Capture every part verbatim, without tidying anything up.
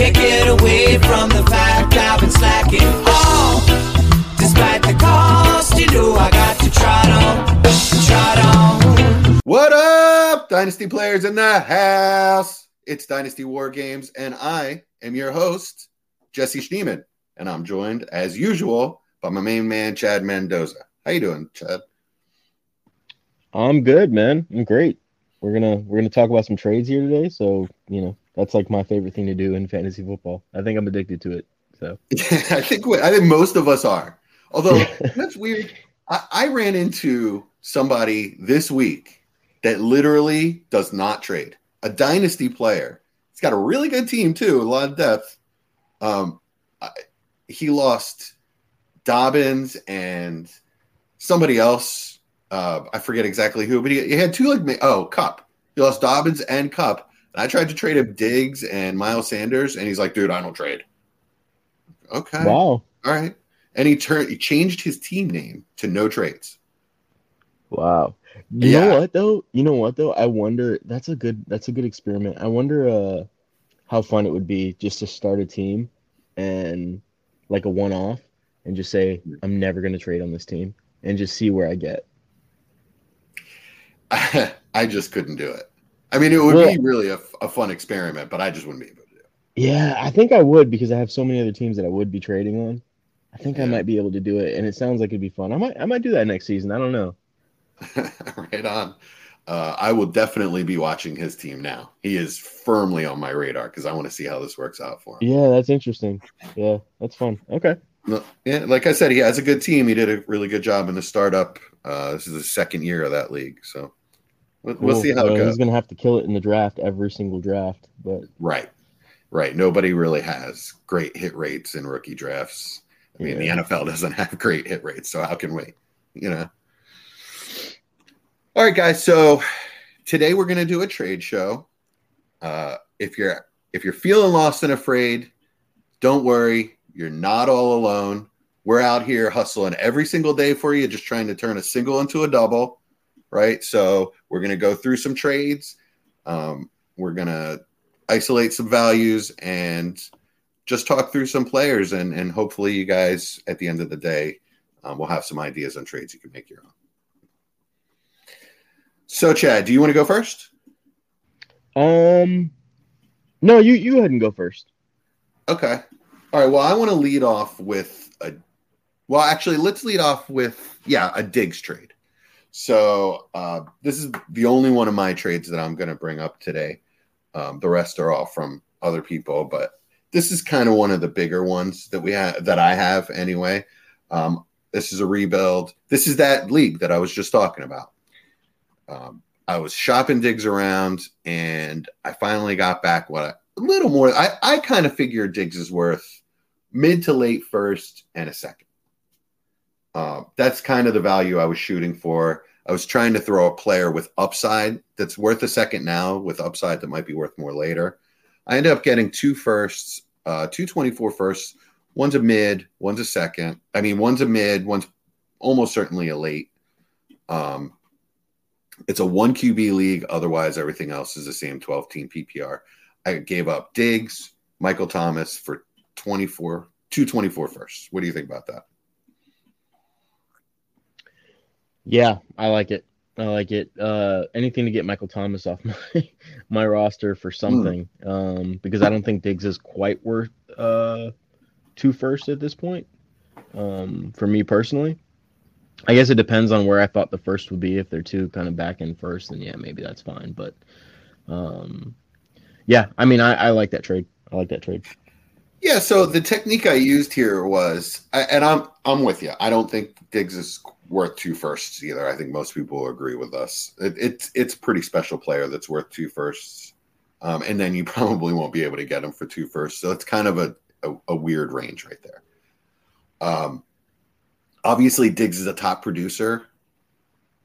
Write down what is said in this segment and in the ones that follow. Can't get away from the fact I've been slacking all. Oh, despite the cost, you know I got to trot on, trot on. What up, Dynasty players in the house? It's Dynasty War Games, and I am your host, Jesse Schneeman. And I'm joined, as usual, by my main man, Chad Mendoza. How you doing, Chad? I'm good, man. I'm great. We're gonna we're gonna talk about some trades here today, so you know. That's like my favorite thing to do in fantasy football. I think I'm addicted to it. So yeah, I think we, I think most of us are. Although that's weird. I, I ran into somebody this week that literally does not trade. A dynasty player. He's got a really good team too, a lot of depth. Um, I, he lost Dobbins and somebody else. Uh, I forget exactly who, but he, he had two like oh Cup. He lost Dobbins and Cup. I tried to trade him Diggs and Miles Sanders, and he's like, dude, I don't trade. Okay. Wow. All right. And he turned he changed his team name to No Trades. Wow. You yeah. know what though? You know what though? I wonder that's a good that's a good experiment. I wonder uh, how fun it would be just to start a team and like a one off and just say, I'm never gonna trade on this team and just see where I get. I, I just couldn't do it. I mean, it would well, be really a, a fun experiment, but I just wouldn't be able to do it. Yeah, I think I would because I have so many other teams that I would be trading on. I think yeah. I might be able to do it, and it sounds like it'd be fun. I might I might do that next season. I don't know. Right on. Uh, I will definitely be watching his team now. He is firmly on my radar because I want to see how this works out for him. Yeah, that's interesting. Yeah, that's fun. Okay. No, yeah, like I said, he has a good team. He did a really good job in the startup. Uh, this is the second year of that league, so. We'll, cool. we'll see how it goes. He's going to have to kill it in the draft every single draft. But Right. Right. Nobody really has great hit rates in rookie drafts. I mean, yeah. the N F L doesn't have great hit rates, so how can we? You know? All right, guys. So today we're going to do a trade show. Uh, if you're if you're feeling lost and afraid, don't worry. You're not all alone. We're out here hustling every single day for you, just trying to turn a single into a double. Right, so we're going to go through some trades. Um, we're going to isolate some values and just talk through some players. And, and hopefully you guys, at the end of the day, um, will have some ideas on trades you can make your own. So, Chad, do you want to go first? Um, no, you, you go ahead and go first. Okay. All right, well, I want to lead off with a – well, actually, let's lead off with, yeah, a Diggs trade. So uh, this is the only one of my trades that I'm going to bring up today. Um, the rest are all from other people, but this is kind of one of the bigger ones that we have, that I have anyway. Um, this is a rebuild. This is that league that I was just talking about. Um, I was shopping Diggs around, and I finally got back what I, a little more. I, I kind of figured Diggs is worth mid to late first and a second. Uh, that's kind of the value I was shooting for. I was trying to throw a player with upside that's worth a second now with upside that might be worth more later. I ended up getting two firsts, uh, two twenty-four firsts. One's a mid, one's a second. I mean, one's a mid, one's almost certainly a late. Um, it's a one Q B league. Otherwise, everything else is the same twelve-team P P R. I gave up Diggs, Michael Thomas for twenty-four, two twenty-four firsts. What do you think about that? Yeah, I like it. I like it. Uh, anything to get Michael Thomas off my, my roster for something, um, because I don't think Diggs is quite worth uh, two firsts at this point, um, for me personally. I guess it depends on where I thought the first would be. If they're two kind of back in first, then yeah, maybe that's fine. But um, yeah, I mean, I, I like that trade. I like that trade. Yeah, so the technique I used here was, and I'm I'm with you. I don't think Diggs is worth two firsts either. I think most people agree with us. It, it's it's a pretty special player that's worth two firsts, um, and then you probably won't be able to get him for two firsts. So it's kind of a, a, a weird range right there. Um, obviously Diggs is a top producer,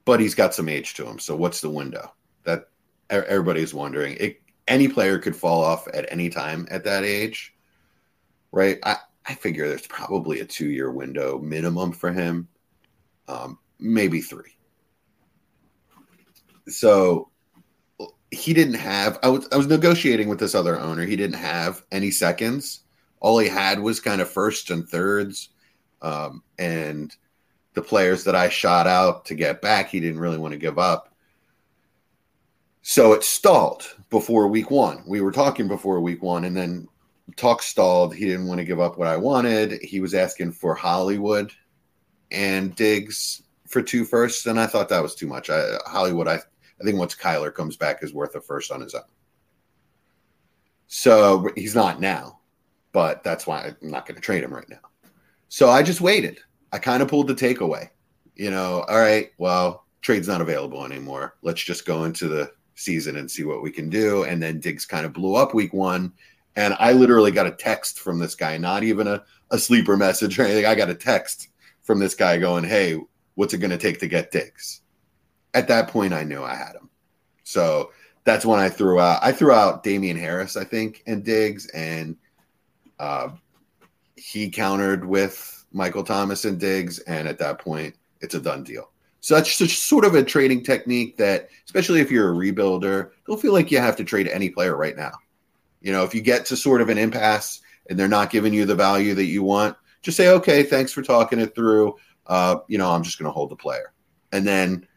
but he's got some age to him. So what's the window? That everybody's wondering. It, any player could fall off at any time at that age. Right, I, I figure there's probably a two-year window minimum for him, um, maybe three. So he didn't have, I was, I was negotiating with this other owner. He didn't have any seconds. All he had was kind of firsts and thirds. Um, and the players that I shot out to get back, he didn't really want to give up. So it stalled before week one. We were talking before week one, and then talk stalled. He didn't want to give up what I wanted. He was asking for Hollywood and Diggs for two firsts, and I thought that was too much. I, Hollywood, I, I think once Kyler comes back, is worth a first on his own. So he's not now, but that's why I'm not going to trade him right now. So I just waited. I kind of pulled the takeaway. You know, all right, well, trade's not available anymore. Let's just go into the season and see what we can do. And then Diggs kind of blew up week one, and I literally got a text from this guy, not even a, a sleeper message or anything. I got a text from this guy going, hey, what's it going to take to get Diggs? At that point, I knew I had him. So that's when I threw out, I threw out Damian Harris, I think, and Diggs, and uh, he countered with Michael Thomas and Diggs, and at that point, it's a done deal. So that's just sort of a trading technique that, especially if you're a rebuilder, don't feel like you have to trade any player right now. You know, if you get to sort of an impasse and they're not giving you the value that you want, just say, okay, thanks for talking it through. Uh, you know, I'm just going to hold the player. And then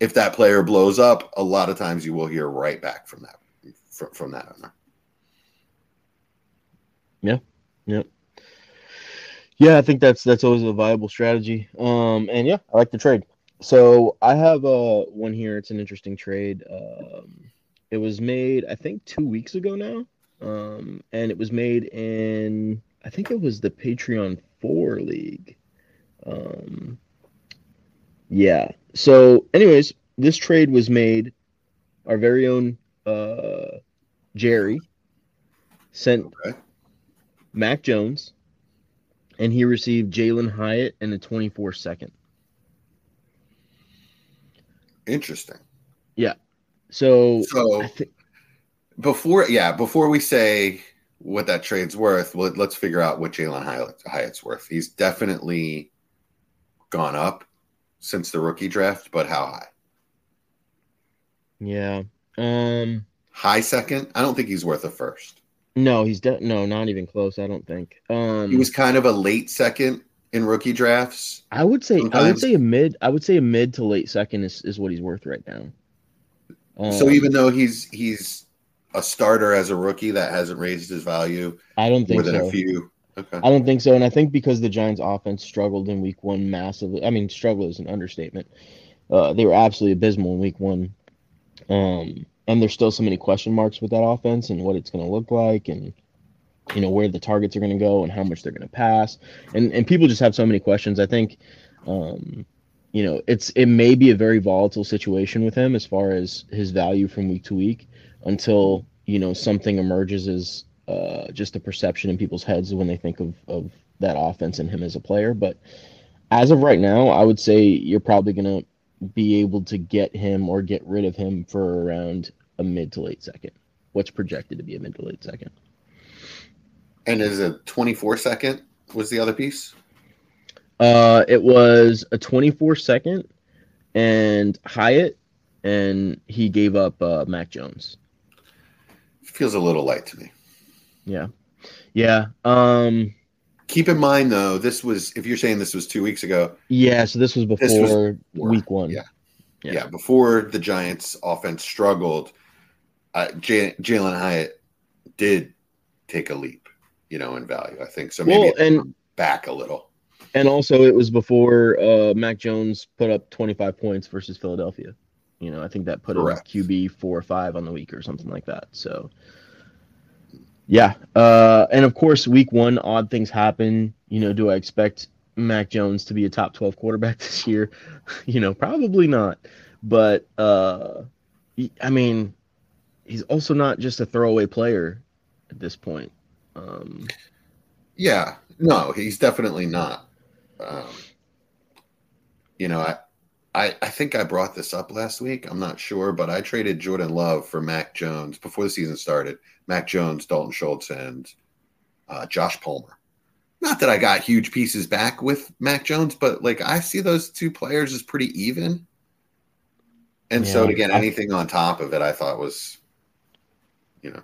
if that player blows up, a lot of times you will hear right back from that, from, from that owner. Yeah. Yeah. Yeah, I think that's that's always a viable strategy. Um, and, yeah, I like the trade. So I have uh, one here. It's an interesting trade. Um, it was made, I think, two weeks ago now. Um, and it was made in, I think it was the Patreon four League. Um, yeah. So, anyways, this trade was made. Our very own uh, Jerry sent okay. Mac Jones. And he received Jaylen Hyatt and a twenty-four second. Interesting. Yeah. So, so I th- before, yeah, before we say what that trade's worth, well, let's figure out what Jaylen Hyatt, Hyatt's worth. He's definitely gone up since the rookie draft, but how high? Yeah. Um, high second? I don't think he's worth a first. No, he's de- no, not even close. I don't think. Um, he was kind of a late second in rookie drafts. I would say, sometimes. I would say a mid. I would say a mid to late second is, is what he's worth right now. Um, so even though he's he's a starter as a rookie, that hasn't raised his value. I don't think within so. a few. Okay. I don't think so, and I think because the Giants' offense struggled in Week One massively. I mean, struggle is an understatement. Uh, they were absolutely abysmal in Week One. Um. And there's still so many question marks with that offense and what it's going to look like and, you know, where the targets are going to go and how much they're going to pass. And and people just have so many questions. I think, um, you know, it's it may be a very volatile situation with him as far as his value from week to week until, you know, something emerges as uh, just a perception in people's heads when they think of, of that offense and him as a player. But as of right now, I would say you're probably going to be able to get him or get rid of him for around a mid to late second. What's projected to be a mid to late second. And is a twenty-four second was the other piece? Uh, it was a twenty-four second and Hyatt, and he gave up uh, Mac Jones. Feels a little light to me. Yeah. Yeah. Um, Keep in mind, though, this was, if you're saying this was two weeks ago. Yeah, so this was before, this was before week one. Yeah. yeah, yeah, before the Giants' offense struggled, uh, J- Jaylen Hyatt did take a leap, you know, in value, I think. So maybe well, and, back a little. And also it was before uh, Mac Jones put up twenty-five points versus Philadelphia. You know, I think that put Correct. him Q B four or five on the week or something like that, so... Yeah, uh, and of course, week one, odd things happen. You know, do I expect Mac Jones to be a top twelve quarterback this year? You know, probably not. But, uh, I mean, he's also not just a throwaway player at this point. Um, yeah, no, he's definitely not. Um, you know, I, I, I think I brought this up last week. I'm not sure, but I traded Jordan Love for Mac Jones before the season started. Mac Jones, Dalton Schultz, and uh, Josh Palmer. Not that I got huge pieces back with Mac Jones, but like I see those two players as pretty even. And yeah, so to get anything I, on top of it, I thought was, you know.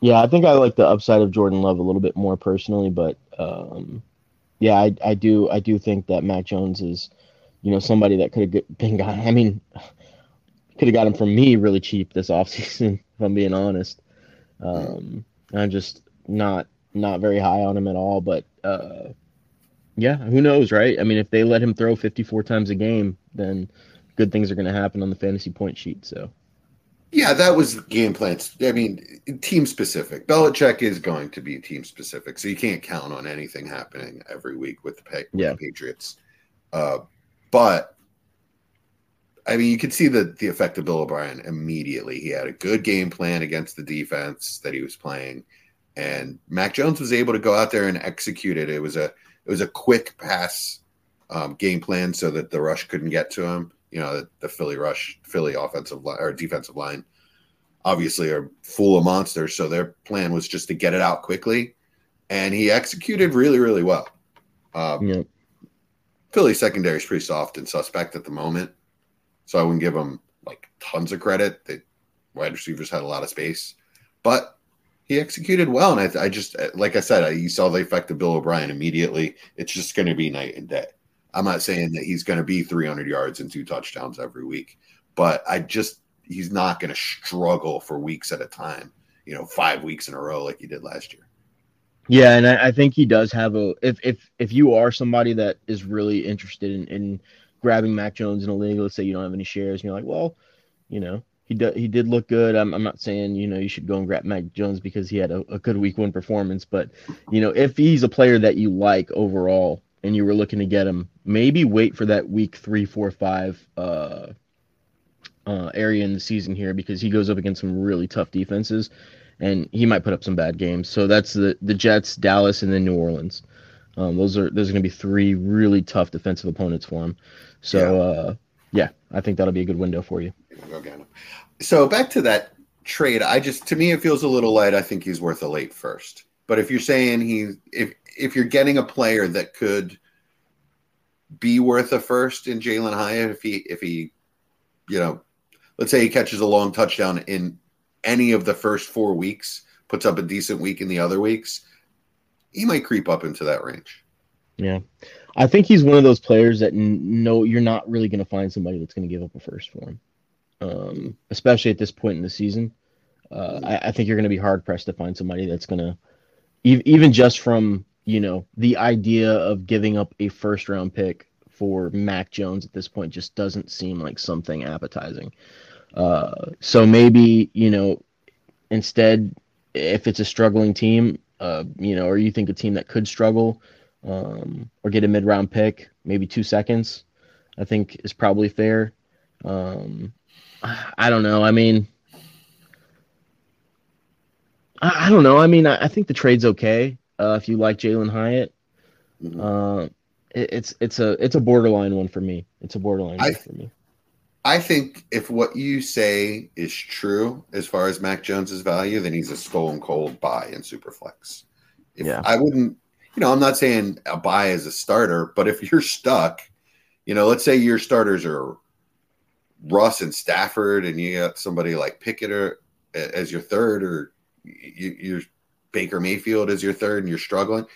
Yeah, I think I like the upside of Jordan Love a little bit more personally, but um, yeah, I, I do I do think that Mac Jones is, you know, somebody that could have been got. I mean, could have got him from me really cheap this offseason, if I'm being honest. Um, I'm just not not very high on him at all, but uh, yeah, who knows, right? I mean, if they let him throw fifty-four times a game, then good things are going to happen on the fantasy point sheet. So, yeah, that was game plan. I mean, team specific. Belichick is going to be team specific, so you can't count on anything happening every week with the, with yeah. the Patriots. Uh, but I mean, you could see the the effect of Bill O'Brien immediately. He had a good game plan against the defense that he was playing, and Mac Jones was able to go out there and execute it. It was a it was a quick pass um, game plan so that the rush couldn't get to him. You know, the, the Philly rush, Philly offensive line or defensive line obviously are full of monsters. So their plan was just to get it out quickly. And he executed really, really well. Um, yeah. Philly secondary is pretty soft and suspect at the moment. So I wouldn't give them like tons of credit. The wide receivers had a lot of space, but he executed well. And I, I just, like I said, I, you saw the effect of Bill O'Brien immediately. It's just going to be night and day. I'm not saying that he's going to be three hundred yards and two touchdowns every week, but I just, he's not going to struggle for weeks at a time, you know, five weeks in a row like he did last year. Yeah. And I, I think he does have a, if, if, if you are somebody that is really interested in, in grabbing Mac Jones in a league, let's say you don't have any shares and you're like, well, you know, he did, he did look good. I'm, I'm not saying, you know, you should go and grab Mac Jones because he had a, a good week one performance, but you know, if he's a player that you like overall, and you were looking to get him, maybe wait for that week three, four, five uh, uh, area in the season here because he goes up against some really tough defenses, and he might put up some bad games. So that's the, the Jets, Dallas, and then New Orleans. Um, those are those are going to be three really tough defensive opponents for him. So, yeah, uh, yeah I think that'll be a good window for you. Go get him. So back to that trade, I just to me it feels a little light. I think he's worth a late first. But if you're saying he, if if you're getting a player that could be worth a first in Jaylen Hyatt, if he, if he, you know, let's say he catches a long touchdown in any of the first four weeks, puts up a decent week in the other weeks, he might creep up into that range. Yeah. I think he's one of those players that n- no, you're not really going to find somebody that's going to give up a first for him, um, especially at this point in the season. Uh, I, I think you're going to be hard pressed to find somebody that's going to, even just from, you know, the idea of giving up a first-round pick for Mac Jones at this point just doesn't seem like something appetizing. Uh, so maybe, you know, instead, if it's a struggling team, uh, you know, or you think a team that could struggle um, or get a mid-round pick, maybe two seconds, I think is probably fair. Um, I don't know. I mean... I don't know. I mean, I, I think the trade's okay uh, if you like Jaylen Hyatt. Mm-hmm. Uh, it, it's it's a it's a borderline one for me. It's a borderline I, one for me. I think if what you say is true as far as Mac Jones's value, then he's a stone cold buy in Superflex. If, yeah, I wouldn't. You know, I'm not saying a buy as a starter, but if you're stuck, you know, let's say your starters are Russ and Stafford, and you got somebody like Pickett or, as your third, or You, you're Baker Mayfield is your third and you're struggling,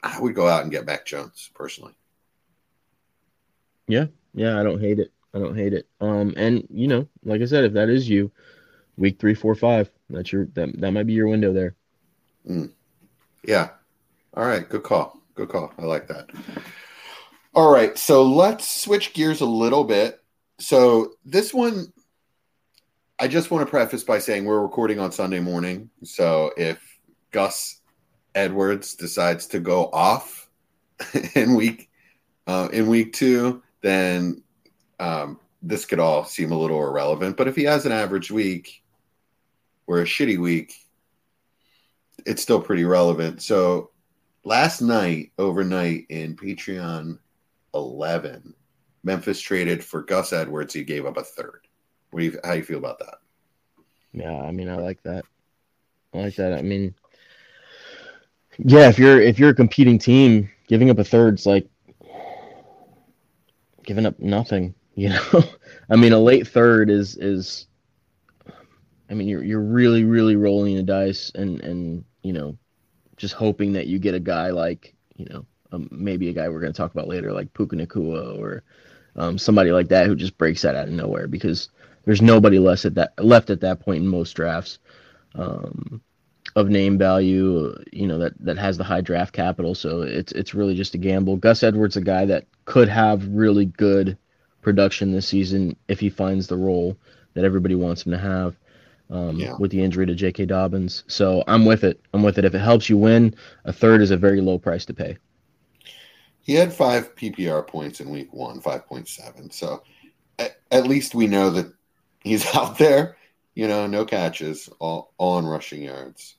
I would go out and get Mac Jones personally. Yeah. Yeah. I don't hate it. I don't hate it. Um, and you know, like I said, if that is you, week three, four, five, that's your, that, that might be your window there. Mm. Yeah. All right. Good call. Good call. I like that. All right. So let's switch gears a little bit. So this one, I just want to preface by saying we're recording on Sunday morning. So if Gus Edwards decides to go off in week uh, in week two, then um, this could all seem a little irrelevant. But if he has an average week or a shitty week, it's still pretty relevant. So last night, overnight in Patreon eleven, Memphis traded for Gus Edwards. He gave up a third. What do you, how do you feel about that? Yeah, I mean, I like that. I like that. I mean, yeah, if you're if you're a competing team, giving up a third's like giving up nothing. You know, I mean, a late third is is, I mean, you're you're really really rolling the dice and and you know, just hoping that you get a guy like you know um, maybe a guy we're going to talk about later like Puka Nacua or um, somebody like that who just breaks that out of nowhere because there's nobody less at that left at that point in most drafts. Um, of name value, you know, that, that has the high draft capital. So it's, it's really just a gamble. Gus Edwards, a guy that could have really good production this season if he finds the role that everybody wants him to have um, yeah. with the injury to J K. Dobbins. So I'm with it. I'm with it. If it helps you win, a third is a very low price to pay. He had five P P R points in week one, five point seven. So at, at least we know that he's out there, you know, no catches, all, all on rushing yards.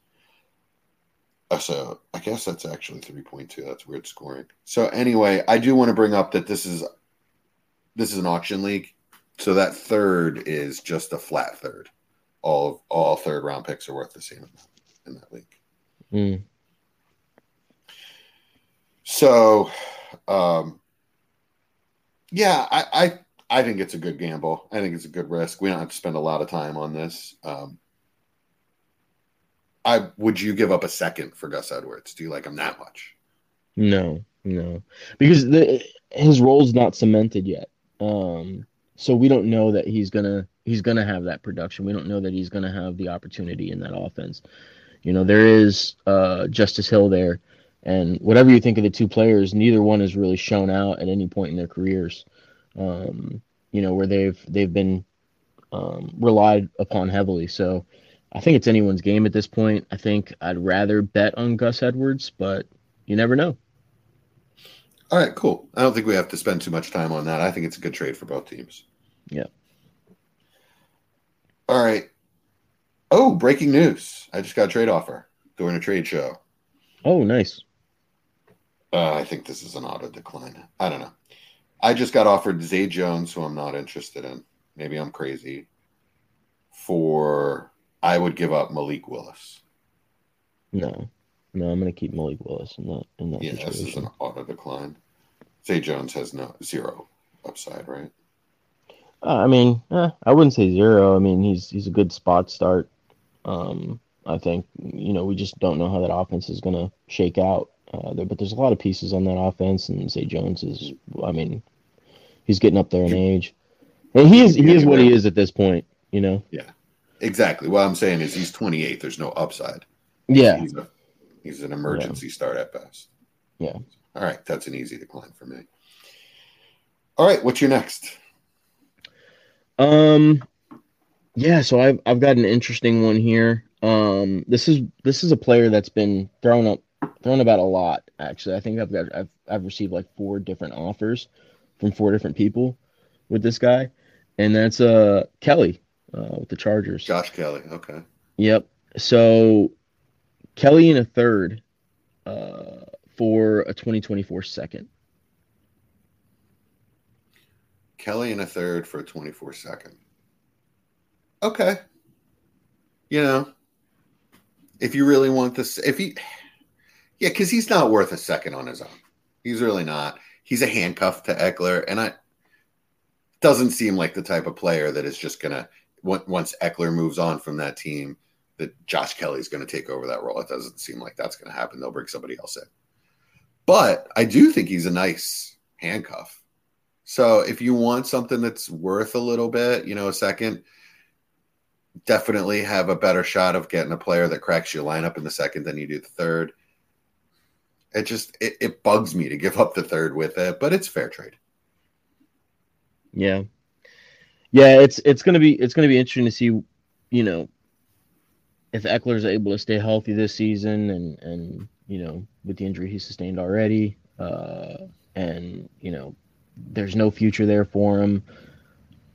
So I guess that's actually three point two. That's weird scoring. So anyway, I do want to bring up that this is this is an auction league. So that third is just a flat third. All all third round picks are worth the same amount in that league. Mm. So, um, yeah, I, I I think it's a good gamble. I think it's a good risk. We don't have to spend a lot of time on this. Um, I would you give up a second for Gus Edwards? Do you like him that much? No, no, because the, his role's not cemented yet. Um, so we don't know that he's gonna he's gonna have that production. We don't know that he's gonna have the opportunity in that offense. You know, there is uh, Justice Hill there, and whatever you think of the two players, neither one has really shown out at any point in their careers. Um, you know, where they've they've been um, relied upon heavily. So. I think it's anyone's game at this point. I think I'd rather bet on Gus Edwards, but you never know. All right, cool. I don't think we have to spend too much time on that. I think it's a good trade for both teams. Yeah. All right. Oh, breaking news. I just got a trade offer during a trade show. Oh, nice. Uh, I think this is an auto decline. I don't know. I just got offered Zay Jones, who I'm not interested in. Maybe I'm crazy. For... I would give up Malik Willis. No. No, I'm going to keep Malik Willis in that, in that yeah, situation. Yeah, this is an auto decline. Zay Jones has no zero upside, right? Uh, I mean, eh, I wouldn't say zero. I mean, he's he's a good spot start. Um, I think, you know, we just don't know how that offense is going to shake out. Uh, there, but there's a lot of pieces on that offense, and Zay Jones is, I mean, he's getting up there in age. And he is, he is what he is at this point, you know? Yeah. Exactly. What I'm saying is he's twenty-eight. There's no upside. Yeah. He's, a, he's an emergency yeah. start at best. Yeah. All right. That's an easy decline for me. All right. What's your next? Um, yeah. So I've, I've got an interesting one here. Um, this is, this is a player that's been thrown up, thrown about a lot. Actually, I think I've got, I've, I've received like four different offers from four different people with this guy. And that's uh Kelley. Uh, with the Chargers. Josh Kelley, okay. Yep. So, Kelley in a third uh, for a twenty twenty-four second. Kelley in a third for a twenty-four second. Okay. You know, if you really want this, if he, yeah, because he's not worth a second on his own. He's really not. He's a handcuff to Eckler, and I doesn't seem like the type of player that is just going to, once Eckler moves on from that team, that Josh Kelley is going to take over that role. It doesn't seem like that's going to happen. They'll bring somebody else in. But I do think he's a nice handcuff. So if you want something that's worth a little bit, you know, a second, definitely have a better shot of getting a player that cracks your lineup in the second than you do the third. It just, it, it bugs me to give up the third with it, but it's fair trade. Yeah. Yeah, it's it's gonna be it's gonna be interesting to see, you know, if Eckler's able to stay healthy this season, and and you know, with the injury he sustained already, uh, and you know, there's no future there for him.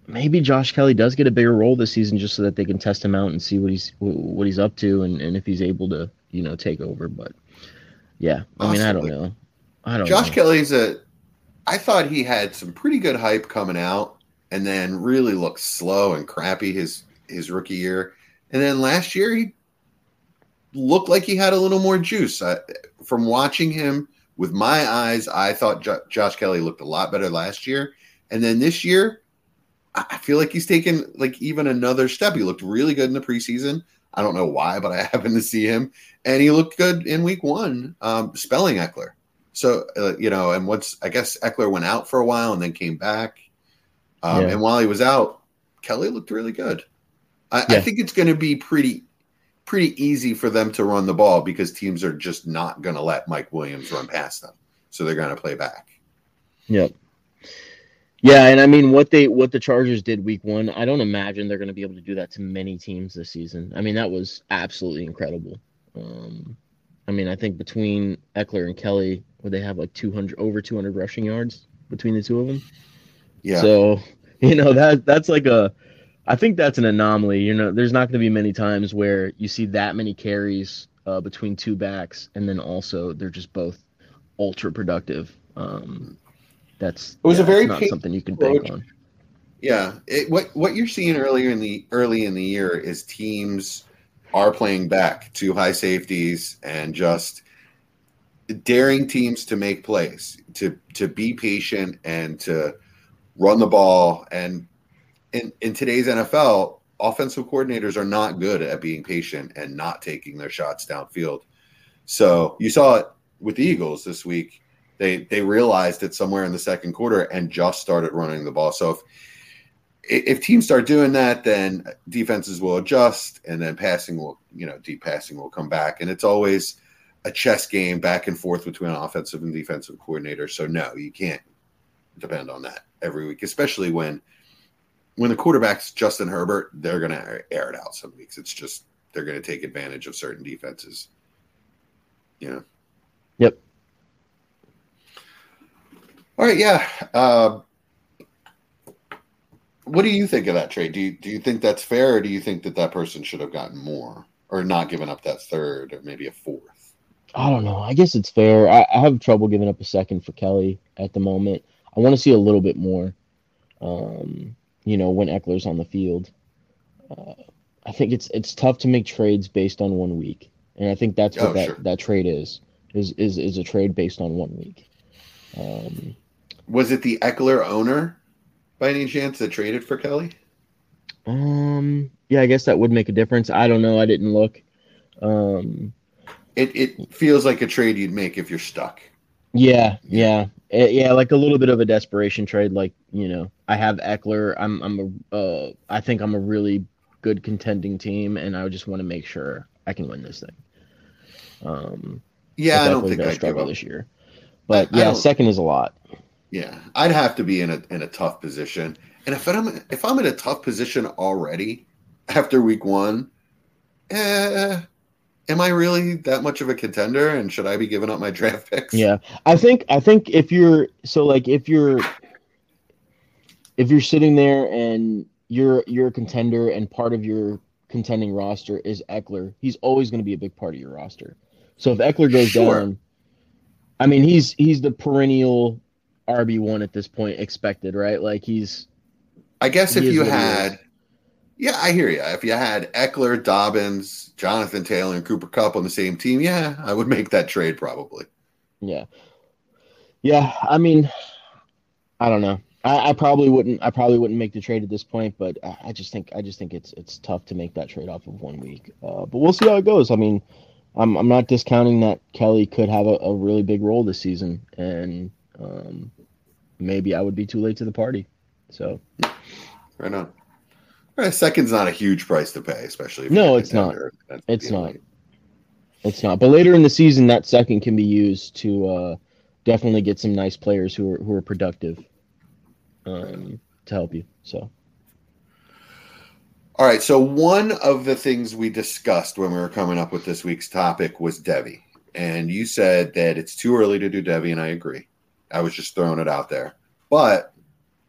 Maybe Josh Kelley does get a bigger role this season, just so that they can test him out and see what he's what he's up to, and, and if he's able to, you know, take over. But yeah, I mean, Absolutely. I don't know. I don't. Josh know. Kelly's a. I thought he had some pretty good hype coming out. And then really looked slow and crappy his, his rookie year. And then last year, he looked like he had a little more juice. I, from watching him with my eyes, I thought Jo- Josh Kelley looked a lot better last year. And then this year, I feel like he's taken like even another step. He looked really good in the preseason. I don't know why, but I happened to see him, and he looked good in week one, um, spelling Eckler. So, uh, you know, and once I guess Eckler went out for a while and then came back. Um, yeah. And while he was out, Kelley looked really good. I, yeah. I think it's going to be pretty, pretty easy for them to run the ball because teams are just not going to let Mike Williams run past them. So they're going to play back. Yep. Yeah, and I mean, what they what the Chargers did week one, I don't imagine they're going to be able to do that to many teams this season. I mean, that was absolutely incredible. Um, I mean, I think between Eckler and Kelley, would they have like two hundred over two hundred rushing yards between the two of them? Yeah. So, you know, that that's like a – I think that's an anomaly. You know, there's not going to be many times where you see that many carries uh, between two backs, and then also they're just both ultra productive. Um That's it was yeah, a very not something you can bank on. Yeah, it, what what you're seeing earlier in the early in the year is teams are playing back to high safeties and just daring teams to make plays, to to be patient and to run the ball. And in in today's N F L, offensive coordinators are not good at being patient and not taking their shots downfield. So you saw it with the Eagles this week. They they realized it somewhere in the second quarter and just started running the ball. So if if teams start doing that, then defenses will adjust, and then passing will, you know, deep passing will come back. And it's always a chess game back and forth between offensive and defensive coordinators. So no, you can't depend on that every week, especially when when the quarterback's Justin Herbert, they're going to air it out some weeks. It's just they're going to take advantage of certain defenses. You know? Yep. All right, yeah. Uh, what do you think of that trade? Do you do you think that's fair, or do you think that that person should have gotten more, or not given up that third, or maybe a fourth? I don't know. I guess it's fair. I, I have trouble giving up a second for Kelley at the moment. I want to see a little bit more. Um, you know, when Eckler's on the field, uh, I think it's it's tough to make trades based on one week, and I think that's what oh, that, sure. that trade is is is is a trade based on one week. Um. Was it the Eckler owner, by any chance, that traded for Kelley? Um, yeah, I guess that would make a difference. I don't know. I didn't look. Um, it it feels like a trade you'd make if you're stuck. Yeah, yeah, it, yeah. Like a little bit of a desperation trade. Like, you know, I have Eckler. I'm I'm a. Uh, I think I'm a really good contending team, and I just want to make sure I can win this thing. Um. Yeah, I don't think I struggle this year. But yeah, second is a lot. Yeah, I'd have to be in a in a tough position, and if I'm if I'm in a tough position already after week one, eh, am I really that much of a contender? And should I be giving up my draft picks? Yeah, I think I think if you're so like if you're if you're sitting there and you're you're a contender, and part of your contending roster is Eckler, he's always going to be a big part of your roster. So if Eckler goes sure. down, I mean he's he's the perennial R B one at this point, expected, right? Like he's. I guess if you had, yeah, I hear you. If you had Eckler, Dobbins, Jonathan Taylor, and Cooper Kupp on the same team, yeah, I would make that trade probably. Yeah, yeah. I mean, I don't know. I, I probably wouldn't. I probably wouldn't make the trade at this point. But I, I just think. I just think it's it's tough to make that trade off of one week. Uh, but we'll see how it goes. I mean, I'm I'm not discounting that Kelley could have a, a really big role this season, and um, maybe I would be too late to the party. So, right on. All right, second's not a huge price to pay, especially. If no, it's not. It's not. Late. It's not. But later in the season, that second can be used to uh, definitely get some nice players who are who are productive um, to help you. So. All right. So one of the things we discussed when we were coming up with this week's topic was Devy, and you said that it's too early to do Devy, and I agree. I was just throwing it out there. But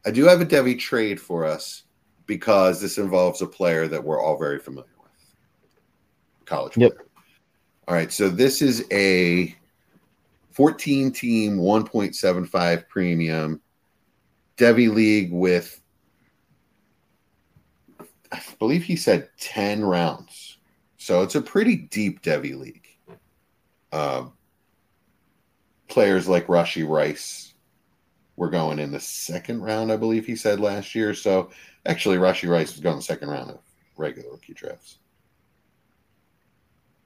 I do have a Devy trade for us because this involves a player that we're all very familiar with. College player. Yep. All right, so this is a fourteen-team, one point seven five premium Devy league with, I believe he said ten rounds. So it's a pretty deep Devy league. Um. Players like Rashi Rice, were going in the second round, I believe he said last year. So actually, Rashi Rice was going in the second round of regular rookie drafts.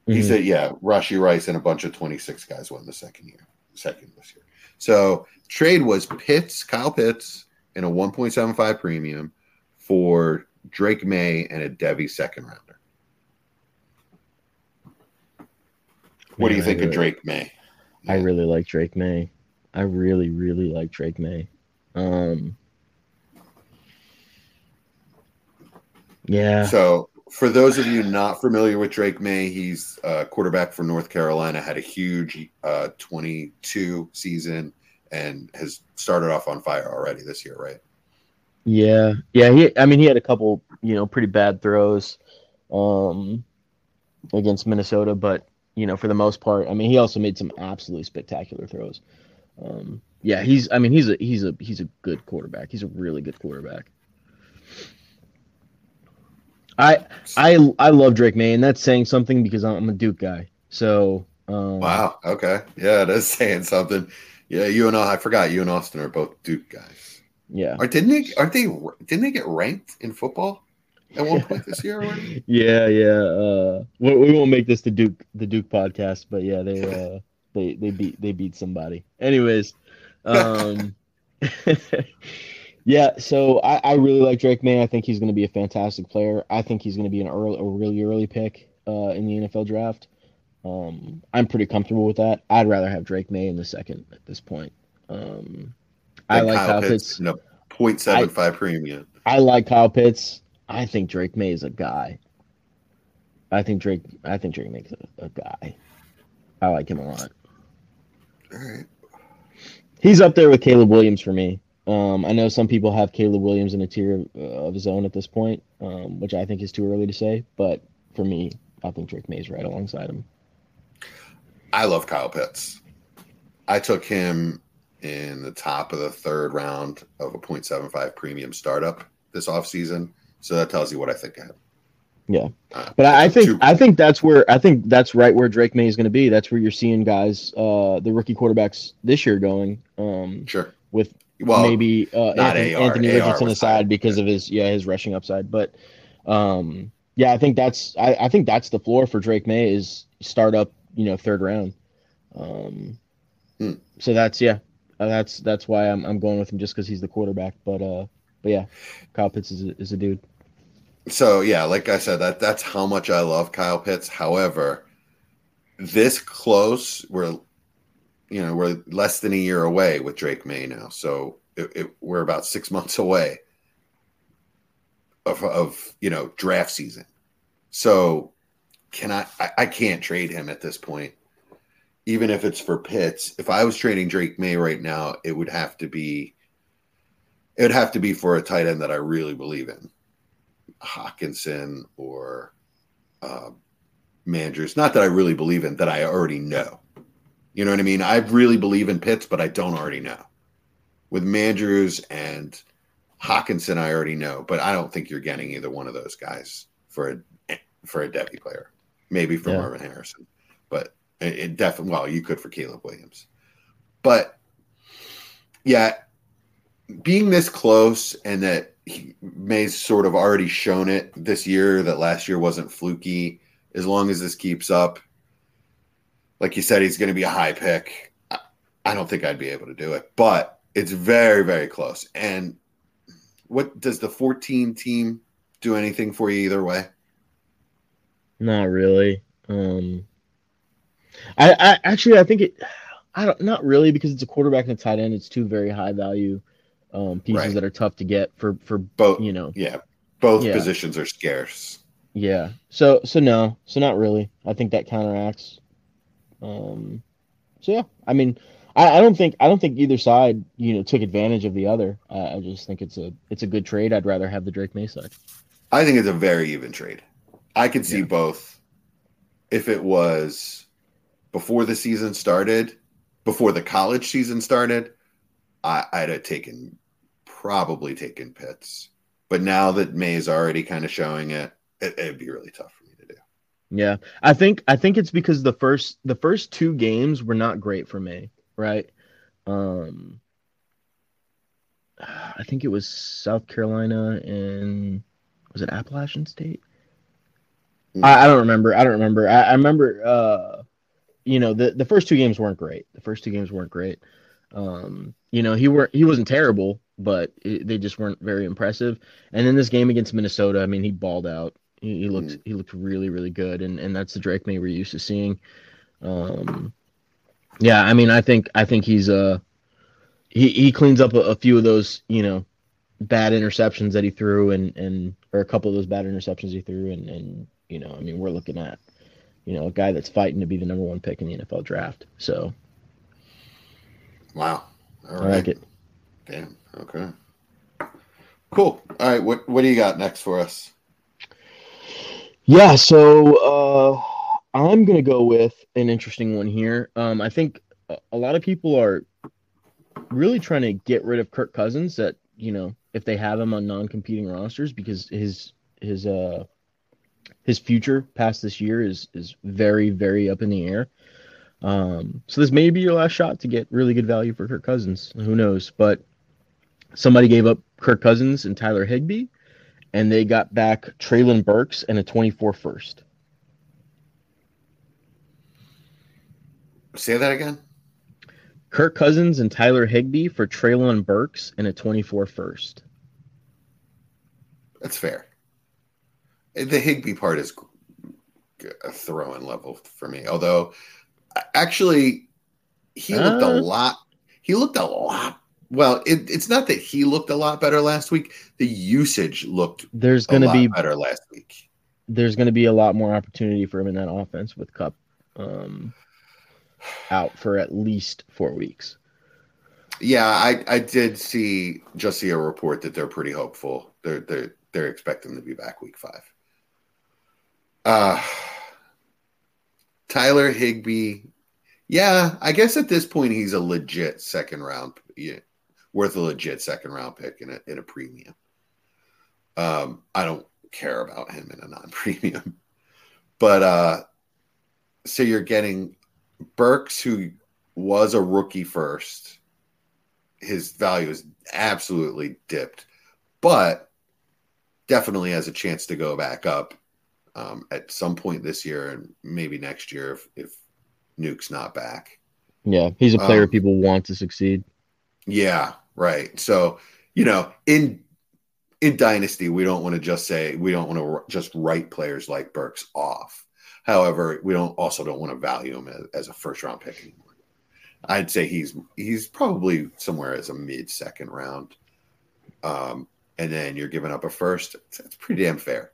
Mm-hmm. He said, yeah, Rashi Rice and a bunch of twenty-six guys won the second year, second this year. So trade was Pitts, Kyle Pitts, and a one point seven five premium for Drake Maye and a Devy second rounder. What Man, do you I think really, of Drake Maye? Yeah. I really like Drake Maye. I really, really like Drake Maye. Um, yeah. So for those of you not familiar with Drake Maye, he's a quarterback from North Carolina, had a huge uh, twenty-two season, and has started off on fire already this year, right? Yeah. Yeah, he, I mean, he had a couple, you know, pretty bad throws um, against Minnesota, but, you know, for the most part, I mean, he also made some absolutely spectacular throws. Um, yeah, he's, I mean, he's a, he's a, he's a good quarterback. He's a really good quarterback. I, I, I love Drake Maye, and that's saying something because I'm a Duke guy. So, um, wow. Okay. Yeah. That's saying something. Yeah. You and I, I forgot you and Austin are both Duke guys. Yeah. Or didn't they, aren't they, didn't they get ranked in football at one point this year already? Yeah. Yeah. Uh, we, we won't make this the Duke, the Duke podcast, but yeah, they, uh, They they beat they beat somebody. Anyways, um, yeah. So I, I really like Drake Maye. I think he's going to be a fantastic player. I think he's going to be an early, a really early pick uh, in the N F L draft. Um, I'm pretty comfortable with that. I'd rather have Drake Maye in the second at this point. Um, I like Kyle Pitts. No, point seven five premium. I like Kyle Pitts. I think Drake Maye is a guy. I think Drake. I think Drake Maye's a, a guy. I like him a lot. All right. He's up there with Caleb Williams for me. Um, I know some people have Caleb Williams in a tier of, uh, of his own at this point, um, which I think is too early to say. But for me, I think Drake Maye's right alongside him. I love Kyle Pitts. I took him in the top of the third round of a point seven five premium startup this offseason. So that tells you what I think of him. Yeah, but I think I think that's where I think that's right where Drake Maye is going to be. That's where you're seeing guys, uh, the rookie quarterbacks this year going. Um, sure. With well, maybe uh, Anthony, A R. Anthony A R Richardson aside because of his yeah his rushing upside, but um, yeah, I think that's I, I think that's the floor for Drake Maye is start up you know third round. Um, hmm. So that's yeah that's that's why I'm I'm going with him just because he's the quarterback. But uh, but yeah, Kyle Pitts is a, is a dude. So, yeah, like I said, that that's how much I love Kyle Pitts. However, this close, we're, you know, we're less than a year away with Drake Maye now. So it, it, we're about six months away of, of, you know, draft season. So can I, I, I can't trade him at this point, even if it's for Pitts. If I was trading Drake Maye right now, it would have to be, it would have to be for a tight end that I really believe in. Hockenson or uh, Mandrews. Not that I really believe in, that I already know. You know what I mean? I really believe in Pitts, but I don't already know. With Mandrews and Hockenson, I already know, but I don't think you're getting either one of those guys for a, for a Devy player. Maybe for yeah. Marvin Harrison, but it, it definitely, well, you could for Caleb Williams. But yeah, being this close and that He, Maye's sort of already shown it this year that last year wasn't fluky. As long as this keeps up, like you said, he's going to be a high pick. I, I don't think I'd be able to do it, but it's very, very close. And what does the fourteen team do anything for you either way? Not really. Um, I, I actually, I think it, I don't, not really because it's a quarterback and a tight end. It's two very high value Um, pieces right. that are tough to get for, for both, you know, yeah, both yeah. positions are scarce. Yeah. So, so no, so not really. I think that counteracts. Um, so yeah, I mean, I, I don't think, I don't think either side, you know, took advantage of the other. I, I just think it's a, it's a good trade. I'd rather have the Drake Maye side. I think it's a very even trade. I could see yeah. both. If it was before the season started, before the college season started, I, I'd have taken probably taken Pitts, but now that Maye's already kind of showing it, it, it'd be really tough for me to do. Yeah, I think I think it's because the first the first two games were not great for Maye, right? Um, I think it was South Carolina and was it Appalachian State? No. I, I don't remember. I don't remember. I, I remember, uh, you know, the, the first two games weren't great. The first two games weren't great. Um, you know, he were he wasn't terrible, but it, they just weren't very impressive. And then this game against Minnesota, I mean, he balled out. He, he looked mm. he looked really, really good, and, and that's the Drake Maye we're used to seeing. Um, yeah, I mean, I think I think he's uh he, he cleans up a, a few of those, you know, bad interceptions that he threw, and, and or a couple of those bad interceptions he threw, and, and you know, I mean, we're looking at, you know, a guy that's fighting to be the number one pick in the N F L draft. So. Wow. All right. I like it. Damn. Okay. Cool. All right. What What do you got next for us? Yeah. So uh, I'm going to go with an interesting one here. Um, I think a lot of people are really trying to get rid of Kirk Cousins. That, you know, if they have him on non-competing rosters, because his his uh his future past this year is is very, very up in the air. Um, so this may be your last shot to get really good value for Kirk Cousins. Who knows? But somebody gave up Kirk Cousins and Tyler Higbee, and they got back Treylon Burks and a twenty-four first. Say that again. Kirk Cousins and Tyler Higbee for Treylon Burks and a twenty-four first. That's fair. The Higbee part is a throw-in level for me, although... Actually, he looked uh, a lot. He looked a lot. Well, it, it's not that he looked a lot better last week. The usage looked there's gonna a lot be, better last week. There's going to be a lot more opportunity for him in that offense with Cup um, out for at least four weeks. Yeah, I, I did see just see a report that they're pretty hopeful. They're they're they're expecting to be back week five. Uh Tyler Higbee, yeah, I guess at this point he's a legit second round, yeah, worth a legit second round pick in a in a premium. Um, I don't care about him in a non-premium, but uh, so you're getting Burks, who was a rookie first. His value is absolutely dipped, but definitely has a chance to go back up. Um, at some point this year and maybe next year if, if Nuke's not back. Yeah, he's a player um, people want to succeed. Yeah, right. So, you know, in in Dynasty, we don't want to just say, we don't want to r- just write players like Burks off. However, we don't also don't want to value him as, as a first-round pick anymore. I'd say he's he's probably somewhere as a mid-second round. Um, and then you're giving up a first. It's, it's pretty damn fair.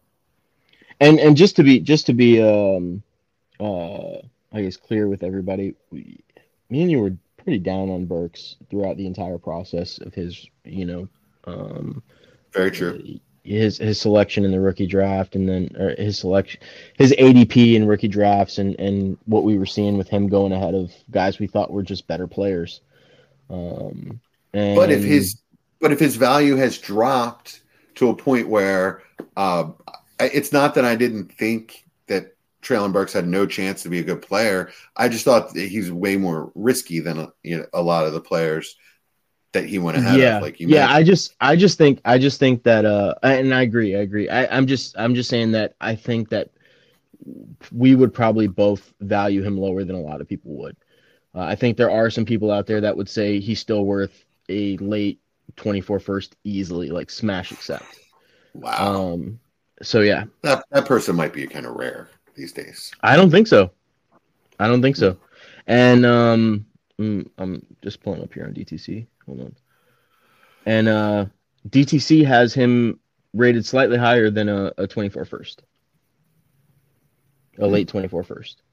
And and just to be just to be um uh I guess clear with everybody, we, me and you were pretty down on Burks throughout the entire process of his you know um very true his his selection in the rookie draft, and then or his selection his A D P in rookie drafts, and and what we were seeing with him going ahead of guys we thought were just better players. Um, and, but if his but if his value has dropped to a point where uh. It's not that I didn't think that Treylon Burks had no chance to be a good player. I just thought that he's way more risky than you know, a lot of the players that he went ahead yeah. of. Like you yeah, mentioned. I just, I just think, I just think that, uh, and I agree, I agree. I, I'm just, I'm just saying that I think that we would probably both value him lower than a lot of people would. Uh, I think there are some people out there that would say he's still worth a late twenty-four first easily, like smash accept. Wow. Um, So yeah, that that person might be kind of rare these days. I don't think so. I don't think so. And um, I'm just pulling up here on D T C. Hold on. And uh, D T C has him rated slightly higher than a, a twenty-four first, a late twenty-four first.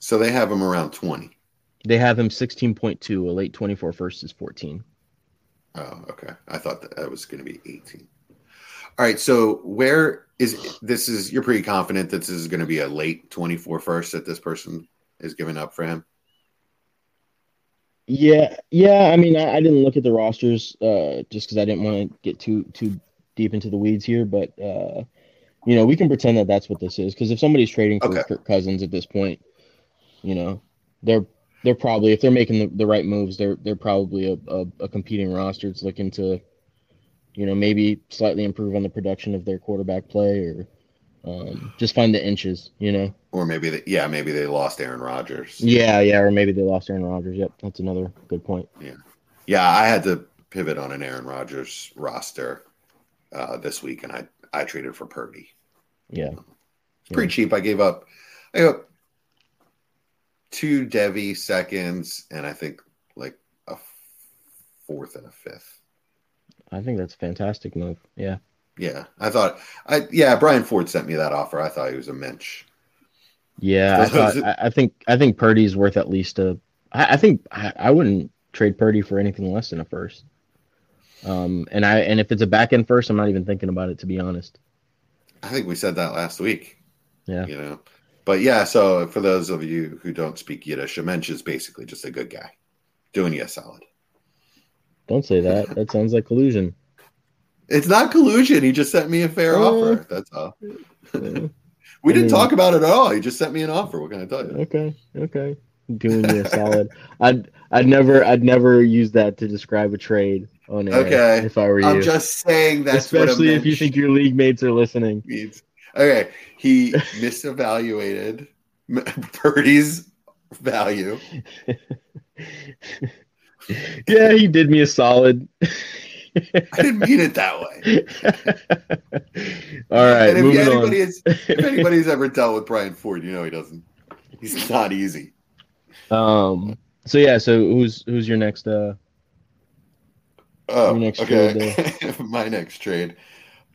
So they have him around twenty. They have him sixteen point two. A late twenty-four first is fourteen. Oh, okay. I thought that, that was going to be eighteen. All right, so where is this? Is you're pretty confident that this is going to be a late twenty-four first that this person is giving up for him? Yeah, yeah. I mean, I, I didn't look at the rosters uh, just because I didn't want to get too too deep into the weeds here, but uh, you know, we can pretend that that's what this is, because if somebody's trading for okay. Kirk Cousins at this point, you know, they're they're probably if they're making the, the right moves, they're they're probably a, a, a competing roster. It's looking to you know, maybe slightly improve on the production of their quarterback play, or um, just find the inches, you know. Or maybe, they, yeah, maybe they lost Aaron Rodgers. Yeah, yeah, or maybe they lost Aaron Rodgers. Yep, that's another good point. Yeah, yeah, I had to pivot on an Aaron Rodgers roster uh, this week, and I, I traded for Purdy. Yeah. Um, it's pretty yeah. cheap. I gave up I gave up two Devy seconds, and I think like a fourth and a fifth. I think that's a fantastic move. Yeah. Yeah. I thought I yeah, Brian Ford sent me that offer. I thought he was a mensch. Yeah, I, thought, I think I think Purdy's worth at least a I, I think I, I wouldn't trade Purdy for anything less than a first. Um and I and if it's a back end first, I'm not even thinking about it, to be honest. I think we said that last week. Yeah. You know. But yeah, so for those of you who don't speak Yiddish, a mensch is basically just a good guy doing you a solid. Don't say that. That sounds like collusion. It's not collusion. He just sent me a fair uh, offer. That's all. Yeah. We I didn't mean, talk about it at all. He just sent me an offer. What can I tell you? Okay. Okay. Doing you a solid. I'd I'd never I'd never use that to describe a trade. Oh, no, okay. If I were you, I'm just saying that's especially what if you think your league mates are listening. Means. Okay, he misevaluated Purdy's value. Yeah, he did me a solid. I didn't mean it that way. All right, and if moving anybody on. Has, if anybody's ever dealt with Brian Ford, you know he doesn't. He's not easy. Um. So yeah. So who's who's your next? Uh, Oh, next okay. My next trade.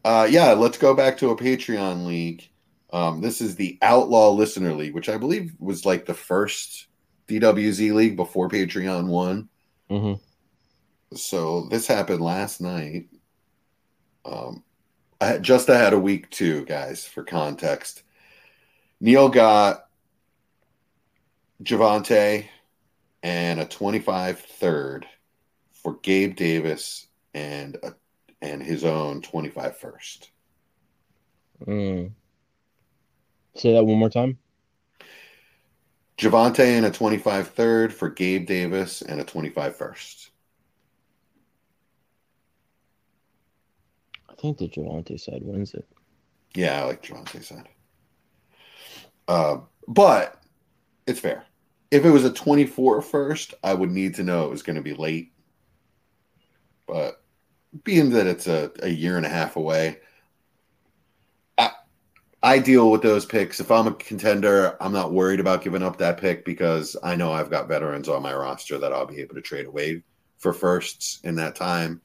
Uh, yeah, let's go back to a Patreon league. Um, this is the Outlaw Listener League, which I believe was like the first D W Z league before Patreon won. Mm-hmm. So this happened last night. Um, I had, just I had a week two, guys, for context. Neil got Javonte and a twenty-five third. For Gabe Davis and a, and his own twenty-five first. Mm. Say that one more time. Javonte and a twenty-five third for Gabe Davis and a twenty-five first. I think the Javonte side wins it. Yeah, I like Javonte side. Uh, but it's fair. If it was a twenty-four first, I would need to know it was going to be late. But being that it's a, a year and a half away, I, I deal with those picks. If I'm a contender, I'm not worried about giving up that pick because I know I've got veterans on my roster that I'll be able to trade away for firsts in that time.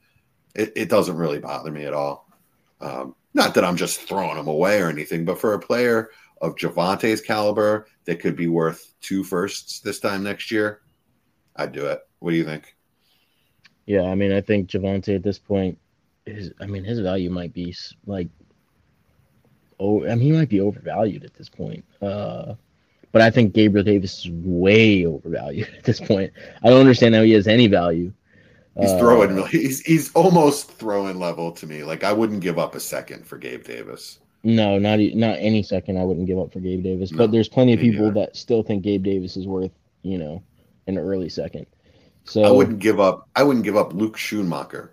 It, it doesn't really bother me at all. Um, not that I'm just throwing them away or anything, but for a player of Javante's caliber that could be worth two firsts this time next year, I'd do it. What do you think? Yeah, I mean, I think Javonte at this point, is, I mean, his value might be like, oh, I mean, he might be overvalued at this point. Uh, but I think Gabriel Davis is way overvalued at this point. I don't understand how he has any value. He's throwing, uh, he's he's almost throwing level to me. Like I wouldn't give up a second for Gabe Davis. No, not not any second. I wouldn't give up for Gabe Davis. No, but there's plenty of people either that still think Gabe Davis is worth, you know, an early second. So, I wouldn't give up. I wouldn't give up Luke Schoonmaker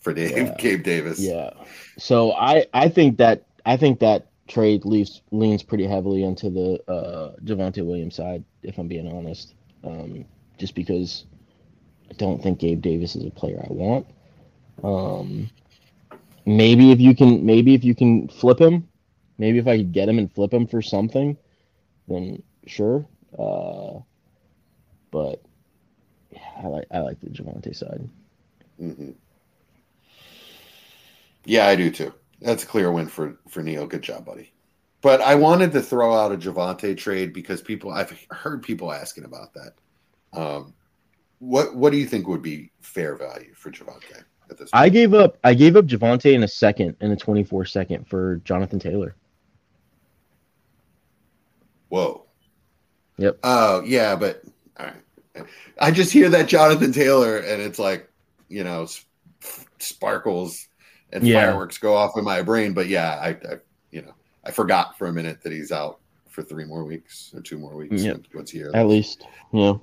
for Dave, yeah, Gabe Davis. Yeah. So I, I think that I think that trade leaves leans pretty heavily into the uh, Javonte Williams side, if I'm being honest. Um, just because I don't think Gabe Davis is a player I want. Um, maybe if you can, maybe if you can flip him, maybe if I could get him and flip him for something, then sure. Uh, but. Yeah, I like I like the Javonte side. Mm-hmm. Yeah, I do too. That's a clear win for, for Neil. Good job, buddy. But I wanted to throw out a Javonte trade because people I've heard people asking about that. Um, what what do you think would be fair value for Javonte at this point? I gave up I gave up Javonte in a second and a twenty-four second for Jonathan Taylor. Whoa. Yep. Oh yeah, but all right. I just hear that Jonathan Taylor, and it's like, you know, sp- sparkles and yeah. fireworks go off in my brain. But yeah, I, I, you know, I forgot for a minute that he's out for three more weeks or two more weeks. Yep. Once a year, at least. Yeah.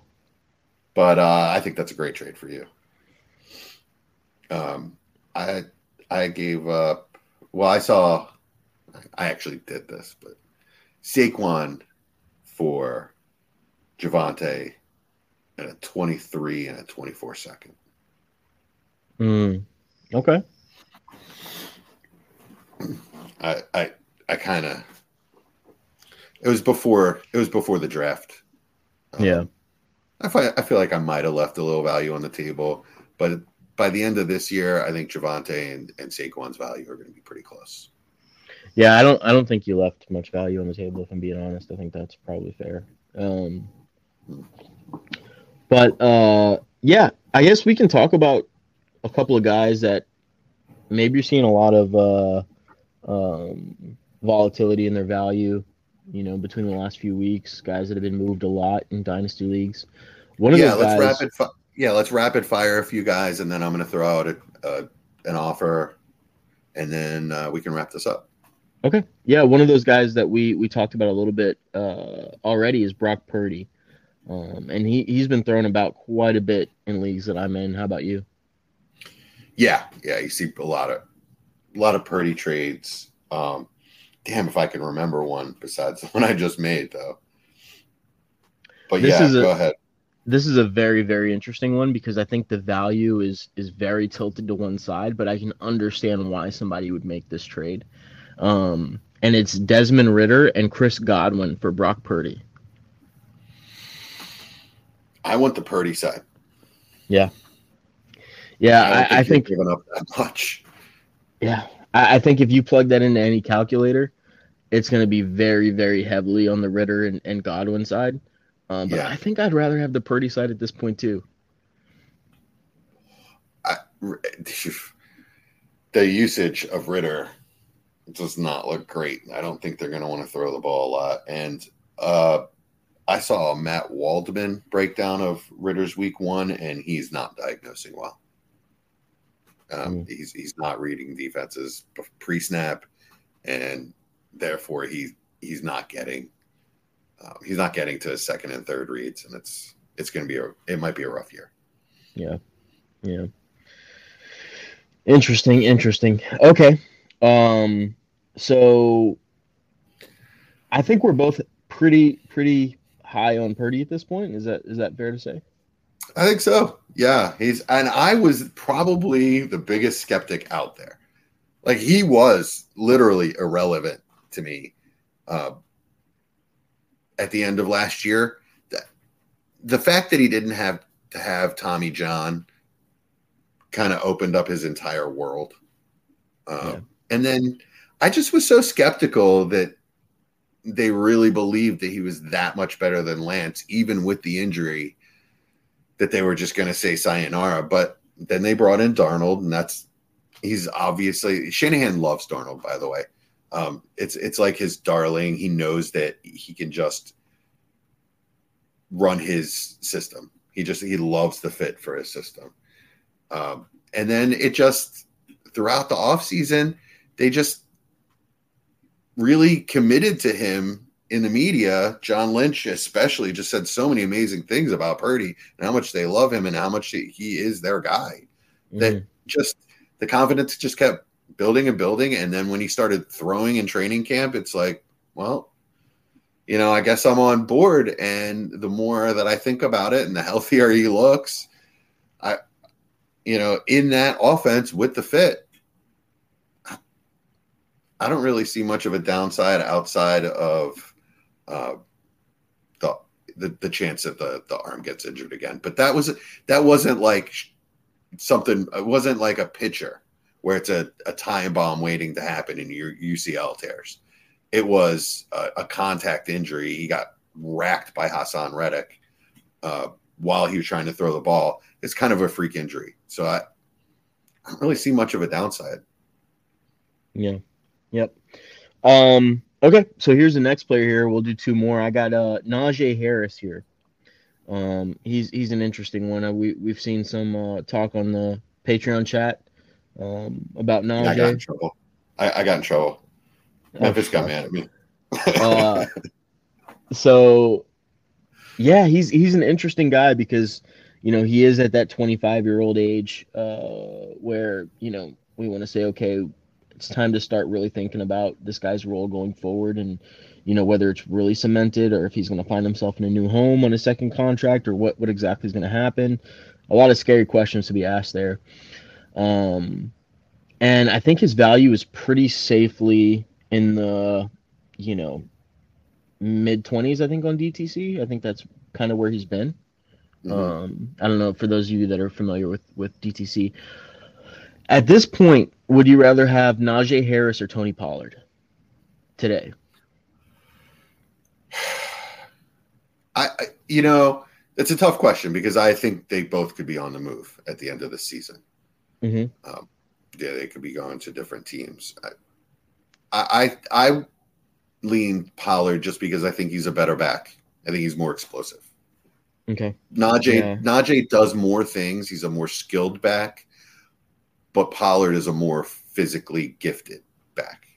But uh, I think that's a great trade for you. Um, I I gave up. Well, I saw. I actually did this, but Saquon for Javonte at a twenty-three and a twenty-four second. Hmm. Okay. I I I kind of. It was before. It was before the draft. Um, yeah. I feel, I feel like I might have left a little value on the table, but by the end of this year, I think Javonte and, and Saquon's value are going to be pretty close. Yeah, I don't I don't think you left much value on the table, if I'm being honest. I think that's probably fair. Um, but, uh, yeah, I guess we can talk about a couple of guys that maybe you're seeing a lot of uh, um, volatility in their value, you know, between the last few weeks, guys that have been moved a lot in dynasty leagues. One of yeah, those guys, let's rapid fi- yeah, let's rapid fire a few guys, and then I'm going to throw out a, uh, an offer, and then uh, we can wrap this up. Okay. Yeah, one of those guys that we we talked about a little bit uh, already is Brock Purdy, um, and he, he's been thrown about quite a bit in leagues that I'm in. How about you? Yeah, yeah, you see a lot of a lot of Purdy trades. Um, Damn, if I can remember one besides the one I just made, though. But this yeah, is a, go ahead. This is a very, very interesting one because I think the value is is very tilted to one side, but I can understand why somebody would make this trade. Um, and it's Desmond Ridder and Chris Godwin for Brock Purdy. I want the Purdy side. Yeah. Yeah, I, don't I, think, I think giving up that much. Yeah. I think if you plug that into any calculator, it's going to be very, very heavily on the Ridder and, and Godwin side. Um, but yeah. I think I'd rather have the Purdy side at this point, too. I, the usage of Ridder does not look great. I don't think they're going to want to throw the ball a lot. And uh, I saw a Matt Waldman breakdown of Ridder's week one, and he's not diagnosing well. Um, he's he's not reading defenses pre-snap, and therefore he he's not getting uh, he's not getting to his second and third reads, and it's it's going to be a it might be a rough year. Yeah, yeah. Interesting, interesting. Okay, um, so I think we're both pretty pretty high on Purdy at this point. Is that is that fair to say? I think so. Yeah, he's and I was probably the biggest skeptic out there. Like he was literally irrelevant to me uh, at the end of last year. The, the fact that he didn't have to have Tommy John kind of opened up his entire world. Uh, yeah. And then I just was so skeptical that they really believed that he was that much better than Lance, even with the injury. That they were just going to say sayonara, but then they brought in Darnold, and that's he's obviously Shanahan loves Darnold. By the way, um, it's it's like his darling. He knows that he can just run his system. He just he loves the fit for his system. Um, and then it just throughout the offseason, they just really committed to him. In the media, John Lynch especially just said so many amazing things about Purdy and how much they love him and how much he is their guy. Mm-hmm. That just the confidence just kept building and building. And then when he started throwing in training camp, it's like, well, you know, I guess I'm on board. And the more that I think about it and the healthier he looks, I, you know, in that offense with the fit, I don't really see much of a downside outside of, Uh, the, the the chance that the, the arm gets injured again, but that was that wasn't like something. It wasn't like a pitcher where it's a, a time bomb waiting to happen in your U C L tears. It was a, a contact injury. He got racked by Hassan Reddick uh, while he was trying to throw the ball. It's kind of a freak injury, so I, I don't really see much of a downside. Yeah. Yep. Um. Okay, so here's the next player here. We'll do two more. I got uh, Najee Harris here. Um, he's he's an interesting one. Uh, we, we've seen some uh, talk on the Patreon chat um, about Najee. I got in trouble. I, I got in trouble. Oh, Memphis got mad at me. uh, so, yeah, he's he's an interesting guy because, you know, he is at that twenty-five-year-old age uh, where, you know, we want to say, okay, it's time to start really thinking about this guy's role going forward, and, you know, whether it's really cemented or if he's going to find himself in a new home on a second contract, or what, what exactly is going to happen. A lot of scary questions to be asked there. Um, and I think his value is pretty safely in the, you know, mid twenties, I think, on D T C. I think that's kind of where he's been. Mm-hmm. Um, I don't know, for those of you that are familiar with, with D T C. At this point, would you rather have Najee Harris or Tony Pollard today? I, I you know, it's a tough question because I think they both could be on the move at the end of the season. Mm-hmm. Um, yeah, they could be going to different teams. I, I, I, I lean Pollard just because I think he's a better back. I think he's more explosive. Okay. Najee, yeah. Najee does more things. He's a more skilled back, but Pollard is a more physically gifted back.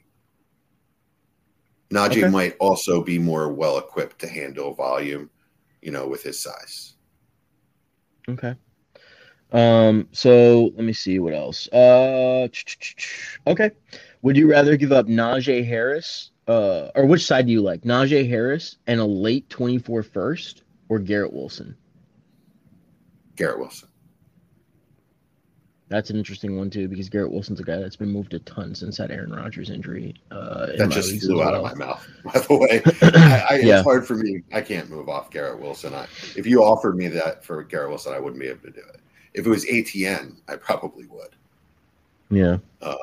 Najee okay. might also be more well-equipped to handle volume, you know, with his size. Okay. Um, so let me see what else. Uh, okay. Would you rather give up Najee Harris? Uh, or which side do you like? Najee Harris and a late twenty-four first, or Garrett Wilson? Garrett Wilson. That's an interesting one, too, because Garrett Wilson's a guy that's been moved a ton since that Aaron Rodgers injury. Uh, that in just flew well. out of my mouth, by the way. I, I, yeah. It's hard for me. I can't move off Garrett Wilson. I, if you offered me that for Garrett Wilson, I wouldn't be able to do it. If it was A T N, I probably would. Yeah. Uh,